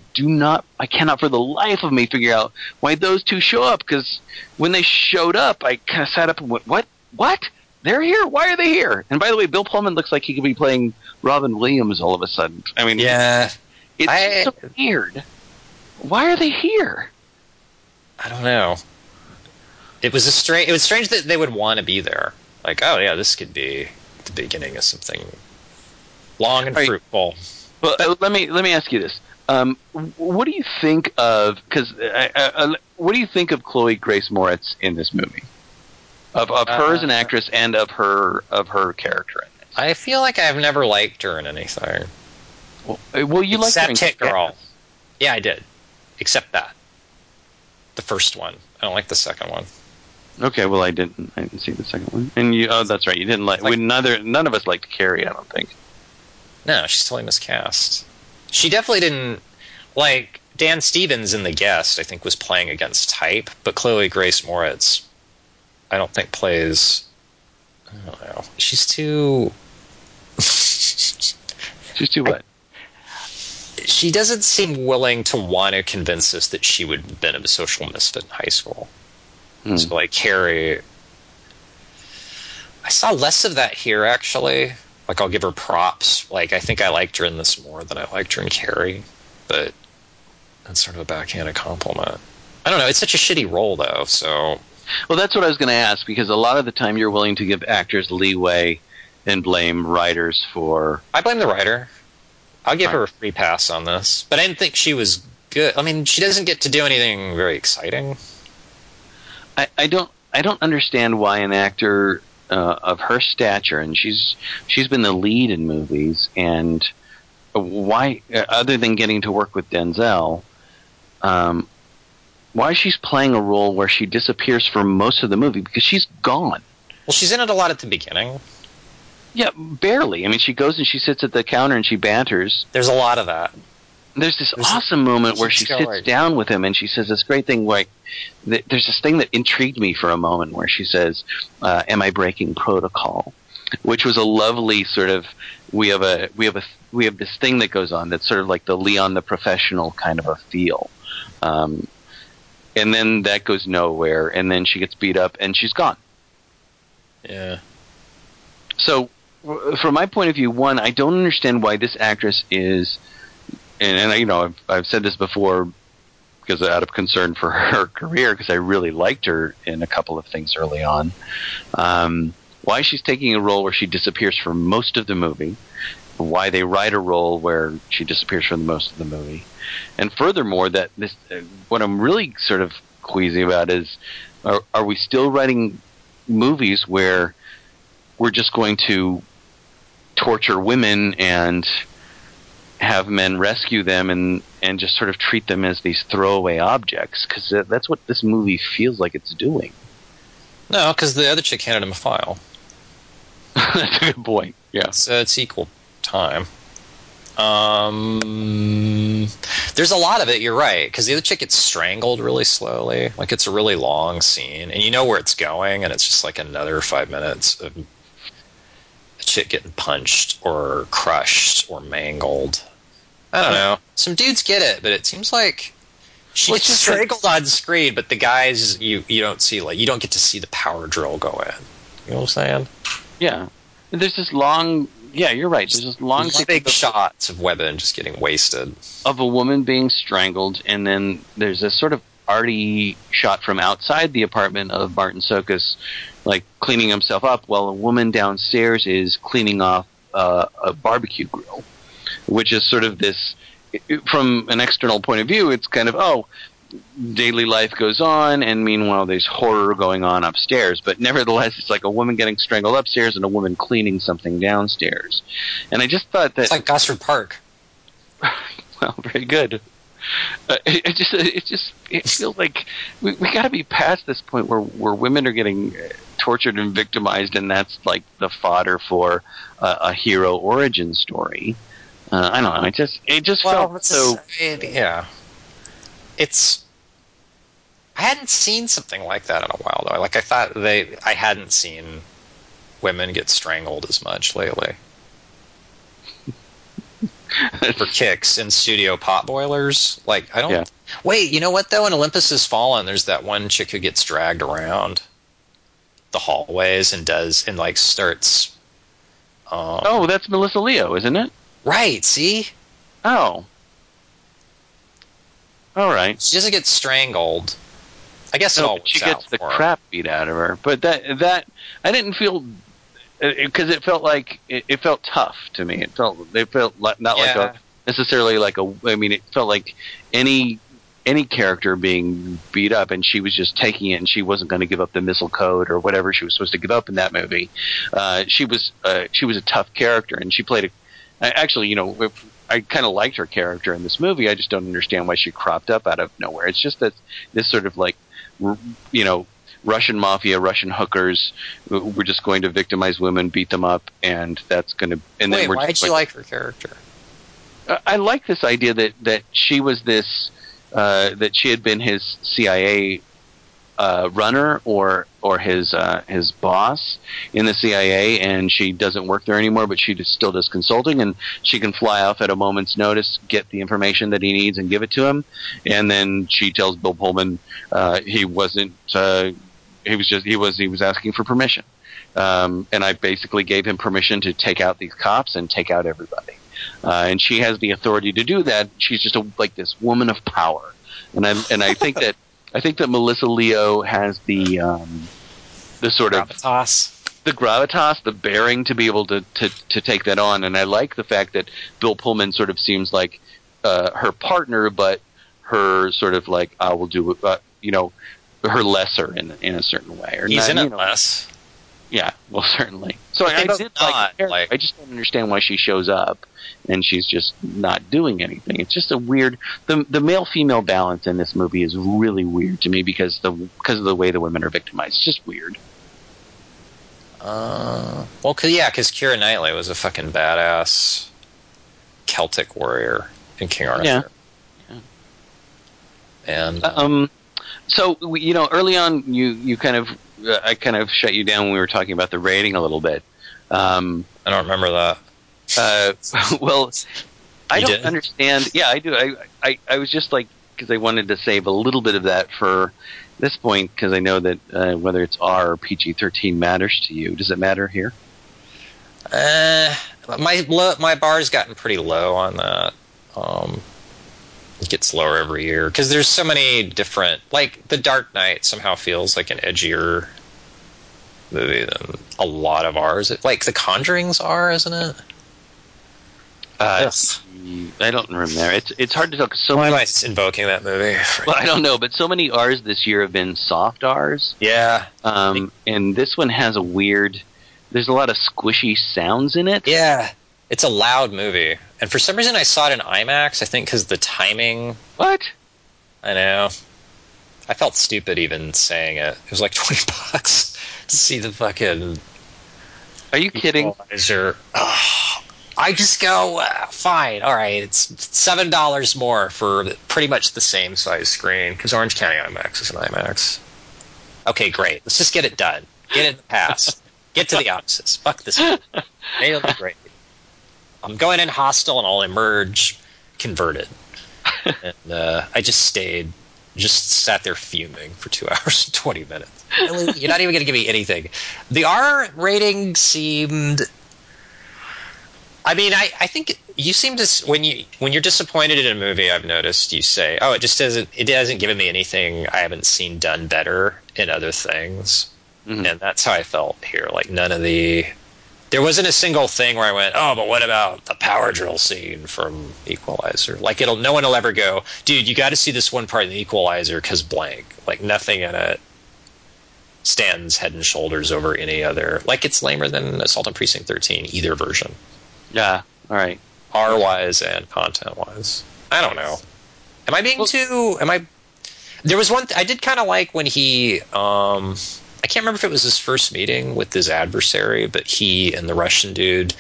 cannot for the life of me figure out why those two show up, because when they showed up, I kind of sat up and went, what? They're here? Why are they here? And by the way, Bill Pullman looks like he could be playing Robin Williams all of a sudden. I mean, yeah, it's so weird. Why are they here? I don't know. It was strange that they would want to be there. Oh yeah, this could be the beginning of something long and fruitful. Well, let me ask you this: what do you think of? Because what do you think of Chloë Grace Moretz in this movie? Of her as an actress and of her character in this. I feel like I've never liked her in anything. Well you liked her in Hit Girl. Yeah, I did. Except that the first one. I don't like the second one. Okay, well I didn't see the second one. And you? Oh, that's right. You didn't like. None of us liked Carrie. I don't think. No, she's totally miscast. She definitely didn't... Dan Stevens in The Guest, I think, was playing against type, but Chloë Grace Moretz, I don't think, plays... I don't know. She's too... She's too what? She doesn't seem willing to want to convince us that she would have been a social misfit in high school. So, Carrie... I saw less of that here, actually. I'll give her props. I think I liked her in this more than I liked her in Carrie, but that's sort of a backhanded compliment. I don't know. It's such a shitty role, though, so Well, that's what I was going to ask, because a lot of the time you're willing to give actors leeway and blame writers for... I blame the writer. I'll give her a free pass on this. But I didn't think she was good. I mean, she doesn't get to do anything very exciting. I don't understand why an actor of her stature, and she's been the lead in movies, and why, other than getting to work with Denzel, why she's playing a role where she disappears for most of the movie, because she's gone. Well, she's in it a lot at the beginning. Yeah, barely. I mean, she goes and she sits at the counter and she banters. There's a lot of that. There's awesome moment where she sits down with him and she says this great thing, like, there's this thing that intrigued me for a moment where she says, am I breaking protocol? Which was a lovely sort of, we have this thing that goes on that's sort of like the Leon the Professional kind of a feel. And then that goes nowhere, and then she gets beat up and she's gone. Yeah. So, from my point of view, one, I don't understand why this actress is, I've said this before because out of concern for her career, because I really liked her in a couple of things early on, why she's taking a role where she disappears for most of the movie, why they write a role where she disappears for most of the movie. And furthermore, that this, what I'm really sort of queasy about is, are we still writing movies where we're just going to torture women and have men rescue them and just sort of treat them as these throwaway objects? Because that's what this movie feels like it's doing. No, because the other chick handed him a file. That's a good point. Yeah, it's equal time. There's a lot of it, you're right, because the other chick gets strangled really slowly. Like, it's a really long scene, and you know where it's going, and it's just like another 5 minutes of a chick getting punched or crushed or mangled. I don't know. Some dudes get it, but it seems like she gets strangled on screen, but the guys, you don't see, like, you don't get to see the power drill go in. You know what I'm saying? Yeah. There's this long... Yeah, you're right. There's just long, big shots of women just getting wasted, of a woman being strangled, and then there's this sort of arty shot from outside the apartment of Martin Csokas, like, cleaning himself up, while a woman downstairs is cleaning off a barbecue grill, which is sort of this, from an external point of view, it's kind of, oh, daily life goes on, and meanwhile there's horror going on upstairs, but nevertheless it's like a woman getting strangled upstairs and a woman cleaning something downstairs. And I just thought that... It's like Gosford Park. Well, very good. It feels like we got to be past this point where women are getting tortured and victimized, and that's like the fodder for a hero origin story. I don't know, it just felt so... Yeah. I hadn't seen something like that in a while, though. Like, I hadn't seen women get strangled as much lately. For kicks in studio pot boilers. Like, I don't... Yeah. Wait, you know what, though? In Olympus Has Fallen, there's that one chick who gets dragged around the hallways and starts... that's Melissa Leo, isn't it? Right, see? Oh. All right. She doesn't get strangled. I guess she gets the crap beat out of her. But that I didn't feel, because it felt like it felt tough to me. It felt like any character being beat up, and she was just taking it, and she wasn't going to give up the missile code or whatever she was supposed to give up in that movie. She was a tough character, and she played I kind of liked her character in this movie. I just don't understand why she cropped up out of nowhere. It's just that this sort of like, Russian mafia, Russian hookers, we're just going to victimize women, beat them up, and that's going to... why did you like her character? I like this idea that she was this, that she had been his CIA runner or his boss in the CIA, and she doesn't work there anymore, but she still does consulting, and she can fly off at a moment's notice, get the information that he needs and give it to him. And then she tells Bill Pullman he was asking for permission, and I basically gave him permission to take out these cops and take out everybody, and she has the authority to do that. She's just like this woman of power, and I think that I think that Melissa Leo has the sort of gravitas, the bearing to be able to take that on. And I like the fact that Bill Pullman sort of seems like her partner, but her sort of like, I will do, you know, her lesser in a certain way. Or he's not, in it less. Yeah, well, certainly. So I don't like, I just don't understand why she shows up and she's just not doing anything. It's just a weird the male-female balance in this movie is really weird to me because of the way the women are victimized. It's just weird. Because Keira Knightley was a fucking badass Celtic warrior in King Arthur. Yeah. And so you know, early on you kind of. I kind of shut you down when we were talking about the rating a little bit. I don't remember that. Understand. Yeah, I do. I was just like, because I wanted to save a little bit of that for this point, because I know that whether it's R or PG-13 matters to you. Does it matter here? My bar's gotten pretty low on that. It gets lower every year because there's so many different. Like The Dark Knight somehow feels like an edgier movie than a lot of ours. Like The Conjuring's are, isn't it? Yes. I don't remember. It's hard to tell. Why am I invoking that movie? Well, I don't know, but so many R's this year have been soft R's. Yeah. And this one has a weird. There's a lot of squishy sounds in it. Yeah. It's a loud movie. And for some reason I saw it in IMAX, I think because the timing. What? I know. I felt stupid even saying it. It was like $20 to see the fucking. Are you kidding? Equalizer. Oh, I just go, fine, all right, it's $7 more for pretty much the same size screen, because Orange County IMAX is an IMAX. Okay, great. Let's just get it done. Get it in the past. Get to the opposites. Fuck this. It'll be great. I'm going in hostile and I'll emerge converted. And I just stayed, sat there fuming for 2 hours and 20 minutes. Really? You're not even going to give me anything. The R rating seemed. I mean, I think you seem to when you're disappointed in a movie, I've noticed you say, "Oh, it hasn't given me anything I haven't seen done better in other things," and that's how I felt here. Like none of the. There wasn't a single thing where I went, oh, but what about the power drill scene from Equalizer? Like, no one will ever go, dude, you got to see this one part in the Equalizer because blank. Like, nothing in it stands head and shoulders over any other. Like, it's lamer than Assault on Precinct 13, either version. Yeah, all right. R-wise and content-wise. I don't know. Am I being too... There was one... I did kind of like when he... I can't remember if it was his first meeting with his adversary, but he and the Russian dude,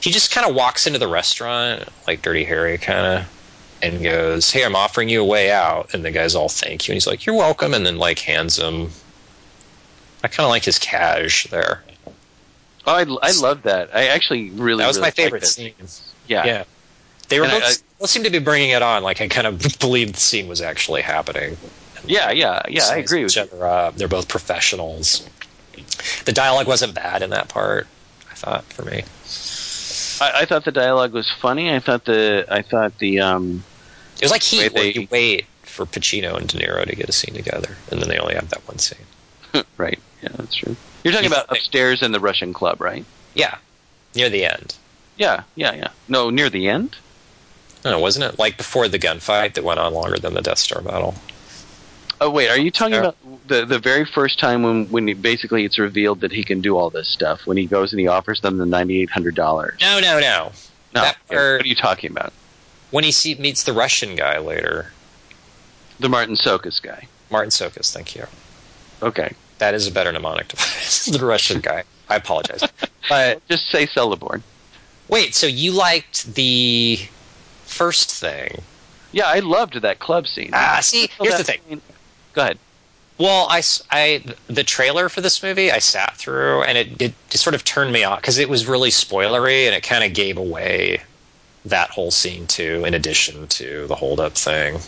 he just kind of walks into the restaurant, like Dirty Harry kind of, and goes, hey, I'm offering you a way out. And the guy's all, thank you. And he's like, you're welcome. And then, like, hands him. I kind of like his cash there. Oh, I love that. I actually really, that was really my favorite scene. Yeah. They were both seemed to be bringing it on. Like, I kind of believed the scene was actually happening. Yeah, I agree with each other up. They're both professionals. The dialogue wasn't bad in that part, I thought, for me. I thought the dialogue was funny. It was like Heat, where you wait for Pacino and De Niro to get a scene together, and then they only have that one scene. Right, yeah, that's true. You're talking about upstairs in the Russian club, right? Yeah, near the end. Yeah. No, near the end? No, wasn't it? Like before the gunfight that went on longer than the Death Star battle. Oh, wait, are you talking about the very first time when basically it's revealed that he can do all this stuff, when he goes and he offers them the $9,800? No. What are you talking about? When he meets the Russian guy later. The Martin Csokas guy. Martin Csokas, thank you. Okay. That is a better mnemonic device. The Russian guy. I apologize. But just say Celeborn. Wait, so you liked the first thing. Yeah, I loved that club scene. See, here's the thing. Go ahead. Well, the trailer for this movie I sat through, and it sort of turned me off because it was really spoilery, and it kind of gave away that whole scene too, in addition to the hold-up thing.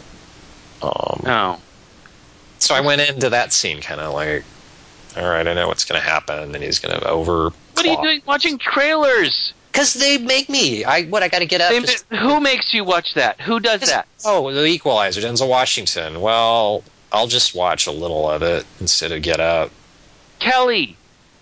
So I went into that scene kind of like, all right, I know what's going to happen, and he's going to over. What are you doing watching trailers? Because they make me. I got to get up. Who makes you watch that? Who does that? Oh, The Equalizer, Denzel Washington. Well. I'll just watch a little of it instead of Get Out. Kelly!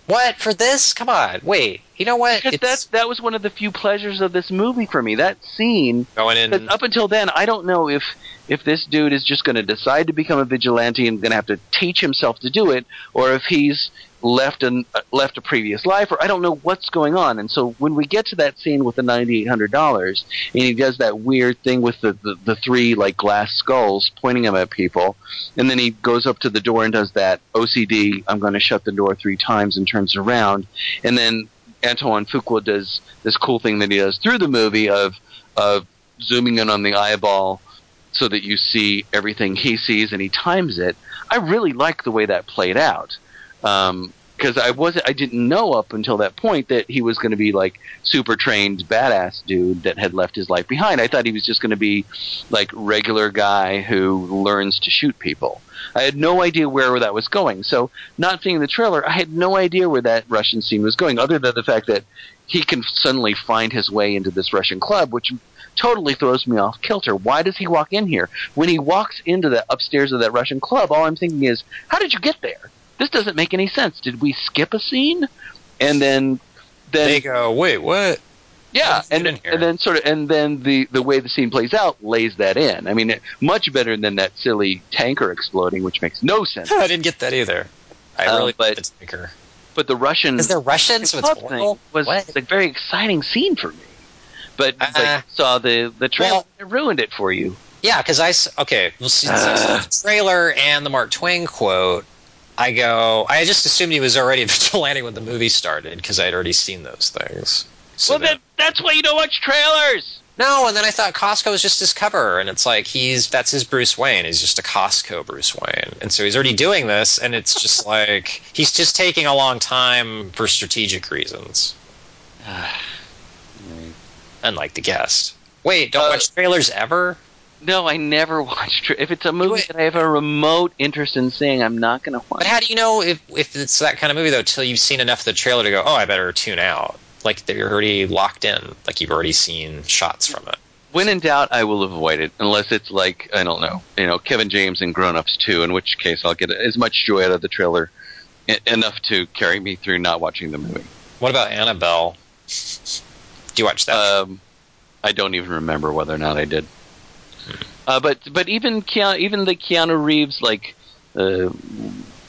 What? For this? Come on. Wait. You know what? Because that was one of the few pleasures of this movie for me. That scene. Going in. Up until then, I don't know if this dude is just going to decide to become a vigilante and going to have to teach himself to do it, or if he's left a previous life, or I don't know what's going on. And so when we get to that scene with the $9,800 and he does that weird thing with the three like glass skulls pointing them at people, and then he goes up to the door and does that OCD, I'm going to shut the door three times, and turns around, and then Antoine Fuqua does this cool thing that he does through the movie of zooming in on the eyeball so that you see everything he sees, and he times it. I really like the way that played out. Because I didn't know up until that point that he was going to be like super trained badass dude that had left his life behind. I thought he was just going to be like regular guy who learns to shoot people. I had no idea where that was going. So not seeing the trailer, I had no idea where that Russian scene was going, other than the fact that he can suddenly find his way into this Russian club, which totally throws me off kilter. Why does he walk in here? When he walks into the upstairs of that Russian club, all I'm thinking is, how did you get there? This doesn't make any sense. Did we skip a scene? And then they go, wait, what? Yeah, and then the way the scene plays out lays that in. I mean, much better than that silly tanker exploding, which makes no sense. I didn't get that either. I really like the tanker. But the Russian is there Russian, so it's thing was what? A very exciting scene for me. But I saw the trailer, well, it ruined it for you. Yeah, because the trailer and the Mark Twain quote. I just assumed he was already vigilante when the movie started because I had already seen those things. So well, that's why you don't watch trailers! No, and then I thought Costco was just his cover, and it's like, that's his Bruce Wayne. He's just a Costco Bruce Wayne. And so he's already doing this, and it's just like, he's just taking a long time for strategic reasons. Unlike The Guest. Wait, don't watch trailers ever? No, I never watch it. If it's a movie that I have a remote interest in seeing, I'm not going to watch it. But how do you know if it's that kind of movie, though, till you've seen enough of the trailer to go, oh, I better tune out? Like, they're already locked in. Like, you've already seen shots from it. When in doubt, I will avoid it, unless it's like, I don't know, Kevin James and Grown Ups 2, in which case I'll get as much joy out of the trailer, enough to carry me through not watching the movie. What about Annabelle? Do you watch that? I don't even remember whether or not I did. But even the Keanu Reeves like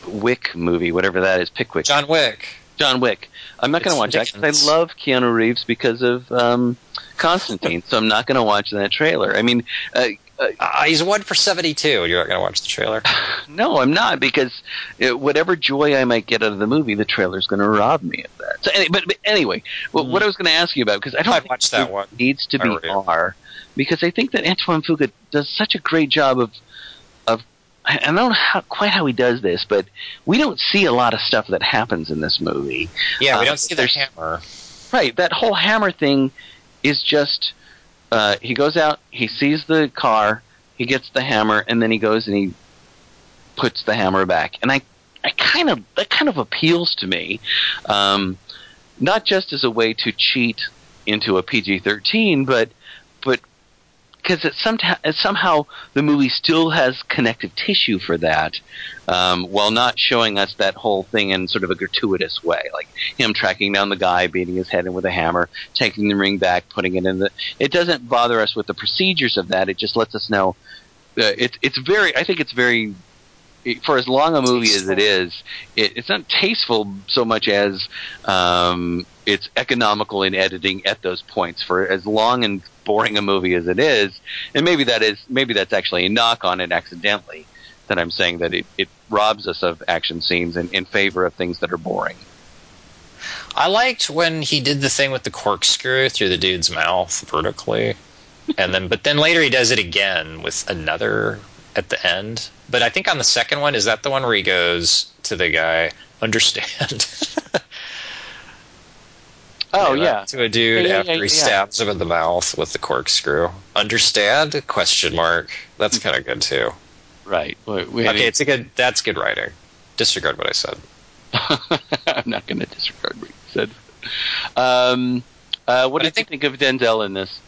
Wick movie, whatever that is, Pickwick. John Wick. I'm not going to watch that because I love Keanu Reeves because of Constantine, so I'm not going to watch that trailer. I mean, he's 1 for 72. You're not going to watch the trailer? No, I'm not, because whatever joy I might get out of the movie, the trailer's going to rob me of that. So, but anyway, what I was going to ask you about, because I don't think watch that one needs to be R. Because I think that Antoine Fuqua does such a great job of I don't know quite how he does this, but we don't see a lot of stuff that happens in this movie. Yeah, we don't see the hammer. Right, that whole hammer thing is just he goes out, he sees the car, he gets the hammer, and then he goes and he puts the hammer back. And that kind of appeals to me, not just as a way to cheat into a PG-13, but because somehow the movie still has connective tissue for that, while not showing us that whole thing in sort of a gratuitous way, like him tracking down the guy, beating his head in with a hammer, taking the ring back, putting it in the... It doesn't bother us with the procedures of that. It just lets us know... I think it's very... For as long a movie as it is, it's not tasteful so much as it's economical in editing at those points. For as long and boring a movie as it is, and maybe that's actually a knock on it accidentally, that I'm saying that it robs us of action scenes in favor of things that are boring. I liked when he did the thing with the corkscrew through the dude's mouth vertically, but then later he does it again with another at the end. But I think on the second one, is that the one where he goes to the guy, understand? Oh, yeah. To a dude after he stabs him in the mouth with the corkscrew. Understand? Question mark. That's kind of good, too. Right. Okay, that's good writing. Disregard what I said. I'm not going to disregard what you said. What do you think of Denzel in this?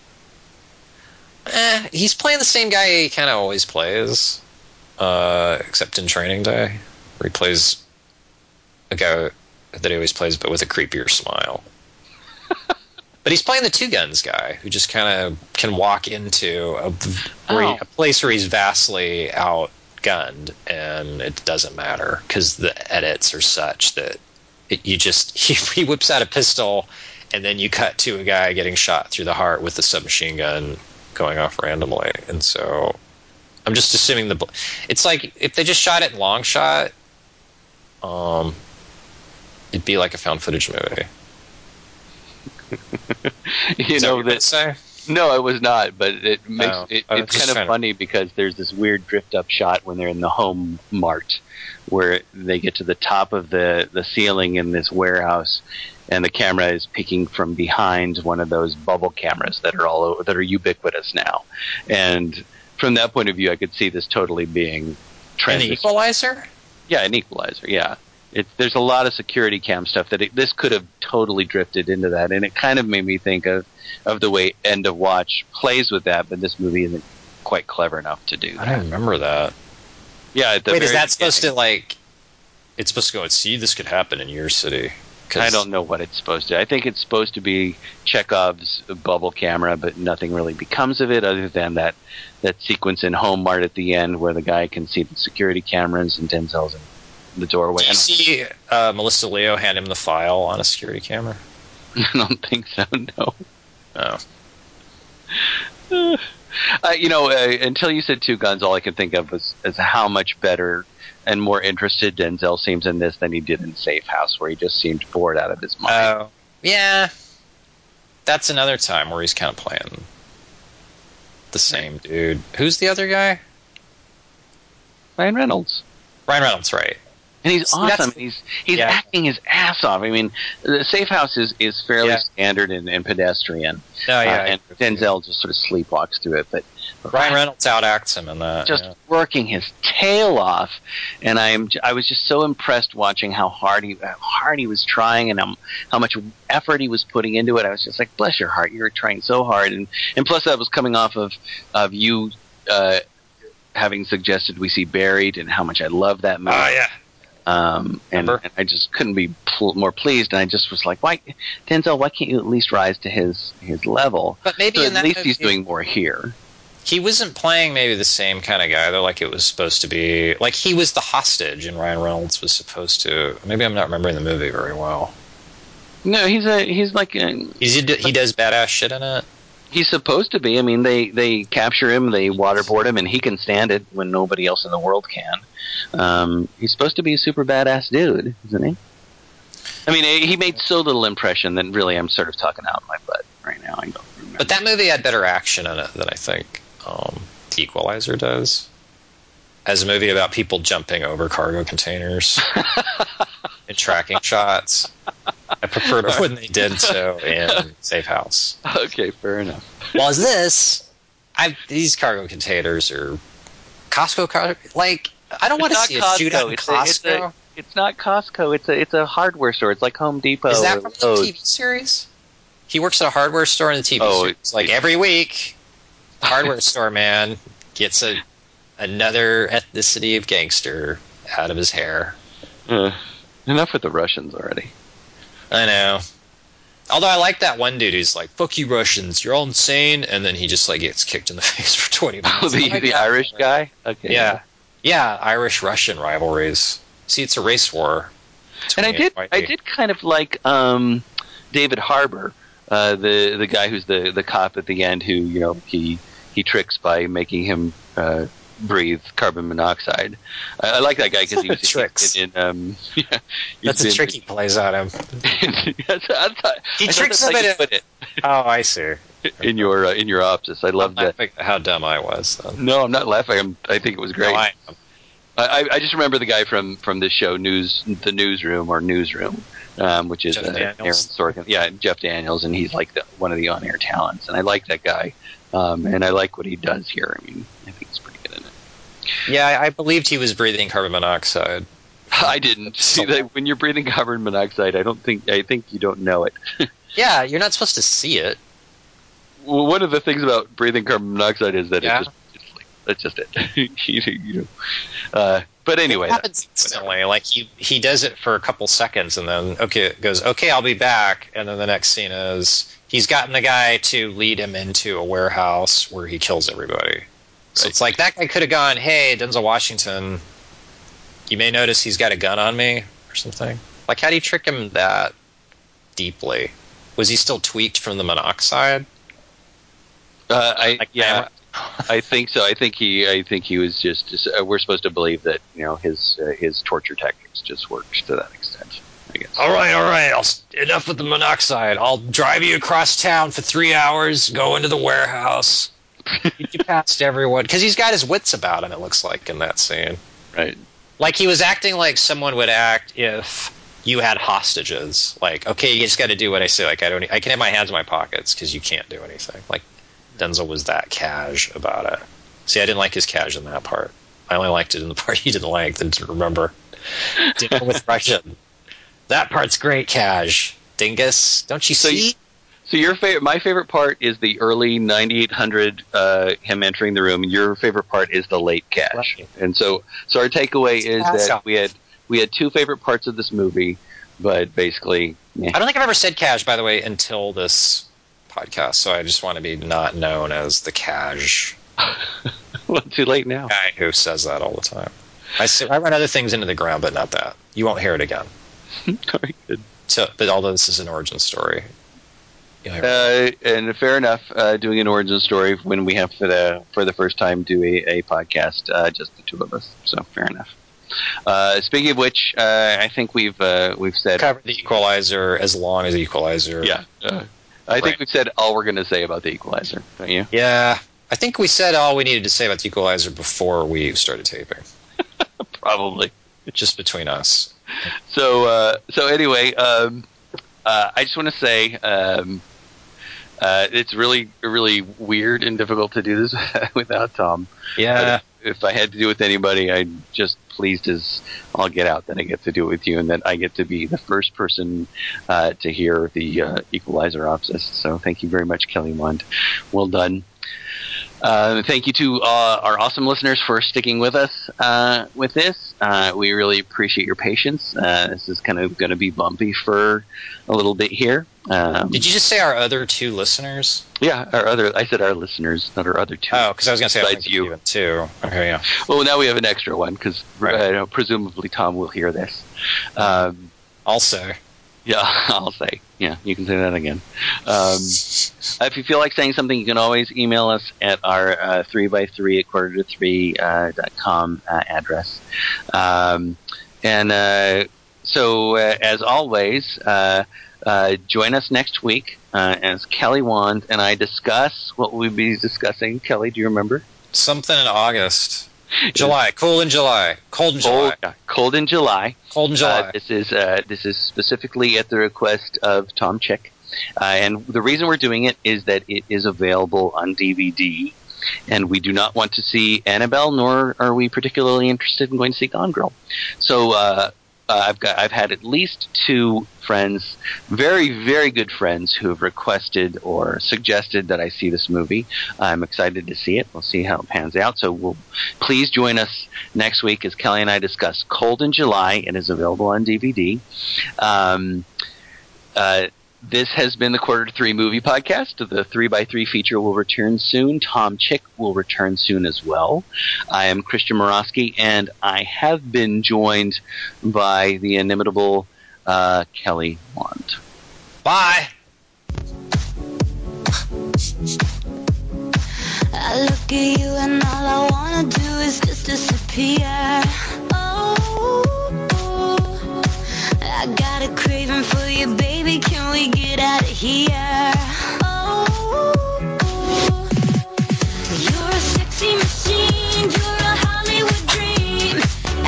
He's playing the same guy he kind of always plays. except in Training Day, where he plays a guy that he always plays, but with a creepier smile. But he's playing the Two Guns guy, who just kind of can walk into a place where he's vastly outgunned, and it doesn't matter, because the edits are such that he whips out a pistol, and then you cut to a guy getting shot through the heart with a submachine gun going off randomly. And so I'm just assuming it's like, if they just shot it in long shot, it'd be like a found footage movie. No, it was not, but it makes it's kind of funny because there's this weird drift up shot when they're in the Home Mart, where they get to the top of the ceiling in this warehouse, and the camera is peeking from behind one of those bubble cameras that are all over, that are ubiquitous now. And from that point of view, I could see this totally being an Equalizer. Yeah, an Equalizer. Yeah. There's a lot of security cam stuff that this could have totally drifted into that, and it kind of made me think of the way End of Watch plays with that, but this movie isn't quite clever enough to do that. I remember that. Yeah. Is that supposed to, like, it's supposed to go and see this could happen in your city? I don't know what it's supposed to. I think it's supposed to be Chekhov's bubble camera, but nothing really becomes of it other than that sequence in Home Mart at the end where the guy can see the security cameras and Denzel's in the doorway. Did you see Melissa Leo hand him the file on a security camera? I don't think so, no. Oh. Until you said Two Guns, all I could think of was how much better and more interested Denzel seems in this than he did in Safe House, where he just seemed bored out of his mind. Oh, yeah. That's another time where he's kind of playing the same dude. Who's the other guy? Ryan Reynolds, right. And he's awesome. He's acting his ass off. I mean, the Safe House is fairly standard and pedestrian. Oh, yeah, and Denzel just sort of sleepwalks through it. But Ryan Reynolds outacts him in that. Just working his tail off. And I was just so impressed watching how hard he was trying and how much effort he was putting into it. I was just like, bless your heart, you were trying so hard. And plus that was coming off of you having suggested we see Buried and how much I love that movie. Oh, yeah. And I just couldn't be more pleased, and I just was like, "Why, Denzel? Why can't you at least rise to his level?" But maybe at least he's doing more here. He wasn't playing maybe the same kind of guy though. Like it was supposed to be. Like he was the hostage, and Ryan Reynolds was supposed to. Maybe I'm not remembering the movie very well. No, he does badass shit in it. He's supposed to be. I mean, they capture him, they waterboard him, and he can stand it when nobody else in the world can. He's supposed to be a super badass dude, isn't he? I mean, he made so little impression that really I'm sort of talking out my butt right now. I don't remember. But that movie had better action in it than I think The Equalizer does. As a movie about people jumping over cargo containers and tracking shots. I preferred when they did so in Safe House. Okay, fair enough. Well, as this, these cargo containers are Costco cargo. Like, I don't want to see a shootout in Costco. It's not Costco. It's a hardware store. It's like Home Depot. Is that from the TV series? He works at a hardware store in the TV series. Like every week, the hardware store man gets another ethnicity of gangster out of his hair. Enough with the Russians already. I know. Although I like that one dude who's like, fuck you Russians, you're all insane, and then he just like gets kicked in the face for 20 minutes. Oh, the Irish guy? Okay. Yeah. Yeah, Irish-Russian rivalries. See, it's a race war. And I did kind of like David Harbour, the guy who's the cop at the end who, you know, he tricks by making him breathe carbon monoxide. I like that guy because he was tricks. That's a trick he plays on him. He tricks him in it. Oh, I see. In your office, I loved that. How dumb I was. Though. No, I'm not laughing. I think it was great. No, I am. I just remember the guy from this show, The Newsroom or Newsroom, which is Aaron Sorkin. Yeah, Jeff Daniels, and he's like one of the on-air talents, and I like that guy, and I like what he does here. I mean, I think it's pretty good in it. Yeah, I believed he was breathing carbon monoxide. I didn't see that. When you're breathing carbon monoxide, I think you don't know it. Yeah, you're not supposed to see it. Well, one of the things about breathing carbon monoxide is that it just That's just it. But anyway, it happens instantly. Like he does it for a couple seconds, and then it goes, okay, I'll be back. And then the next scene is he's gotten the guy to lead him into a warehouse where he kills everybody. So it's like that guy could have gone, hey, Denzel Washington, you may notice he's got a gun on me or something. Like, how do you trick him that deeply? Was he still tweaked from the monoxide? I think so. I think he was just we're supposed to believe that, you know, his torture tactics just worked to that extent, I guess. All right. Enough with the monoxide. I'll drive you across town for 3 hours, go into the warehouse. You passed everyone. Because he's got his wits about him, it looks like, in that scene. Right. Like, he was acting like someone would act if you had hostages. Like, okay, you just got to do what I say. Like, I can have my hands in my pockets because you can't do anything. Like, Denzel was that cash about it. See, I didn't like his cash in that part. I only liked it in the part he didn't like, that didn't remember. Dinner with Russian. That part's great cash. Dingus, don't you see? So my favorite part is the early 9800, him entering the room. And your favorite part is the late cash. Right. And so our takeaway is that we had two favorite parts of this movie, but basically... Yeah. I don't think I've ever said cash, by the way, until this podcast, so I just want to be not known as the cash. Well, too late now. Guy who says that all the time. I run other things into the ground, but not that. You won't hear it again. Very good. So, but although this is an origin story... and fair enough, doing an origin story when we have for the first time do a podcast, just the two of us. So fair enough. Speaking of which, I think we've said covered The Equalizer as long as The Equalizer. Yeah, I think we've said all we're going to say about The Equalizer. Don't you? Yeah, I think we said all we needed to say about The Equalizer before we started taping. Probably just between us. So anyway, I just want to say. It's really, really weird and difficult to do this without Tom. Yeah. If I had to do it with anybody, I'm just pleased as I'll get out that I get to do it with you, and that I get to be the first person to hear the Equalizer opsis. So thank you very much, Kelly Wand. Well done. Thank you to our awesome listeners for sticking with us with this. We really appreciate your patience. This is kind of going to be bumpy for a little bit here. Did you just say our other two listeners? Yeah, I said our listeners, not our other two. Oh, because I was going to say besides you too. Okay, yeah. Well, now we have an extra one because presumably Tom will hear this. Also. Yeah, I'll say. Yeah, you can say that again. If you feel like saying something, you can always email us at our 3x3 at quarterto3.com address. So as always, join us next week as Kelly Wand and I discuss what we'll be discussing. Kelly, do you remember? Something in August. July, Cold in July. Cold in July. This is specifically at the request of Tom Chick. And the reason we're doing it is that it is available on DVD. And we do not want to see Annabelle, nor are we particularly interested in going to see Gone Girl. So I've had at least two friends, very, very good friends, who have requested or suggested that I see this movie. I'm excited to see it. We'll see how it pans out. So please join us next week as Kelly and I discuss Cold in July. It is available on DVD. This has been the Quarter to Three Movie Podcast. The 3x3 feature will return soon. Tom Chick will return soon as well. I am Christian Murawski, and I have been joined by the inimitable Kelly Wand. Bye! I look at you and all I want to do is just disappear. Oh, I got a craving for you, baby. Can we get out of here? Oh, you're a sexy machine. You're a Hollywood dream.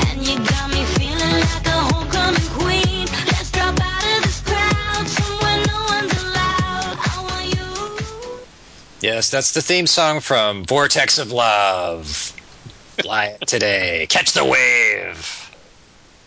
And you got me feeling like a homecoming queen. Let's drop out of this crowd somewhere no one's allowed. I want you. Yes, that's the theme song from Vortex of Love. Fly it today. Catch the wave.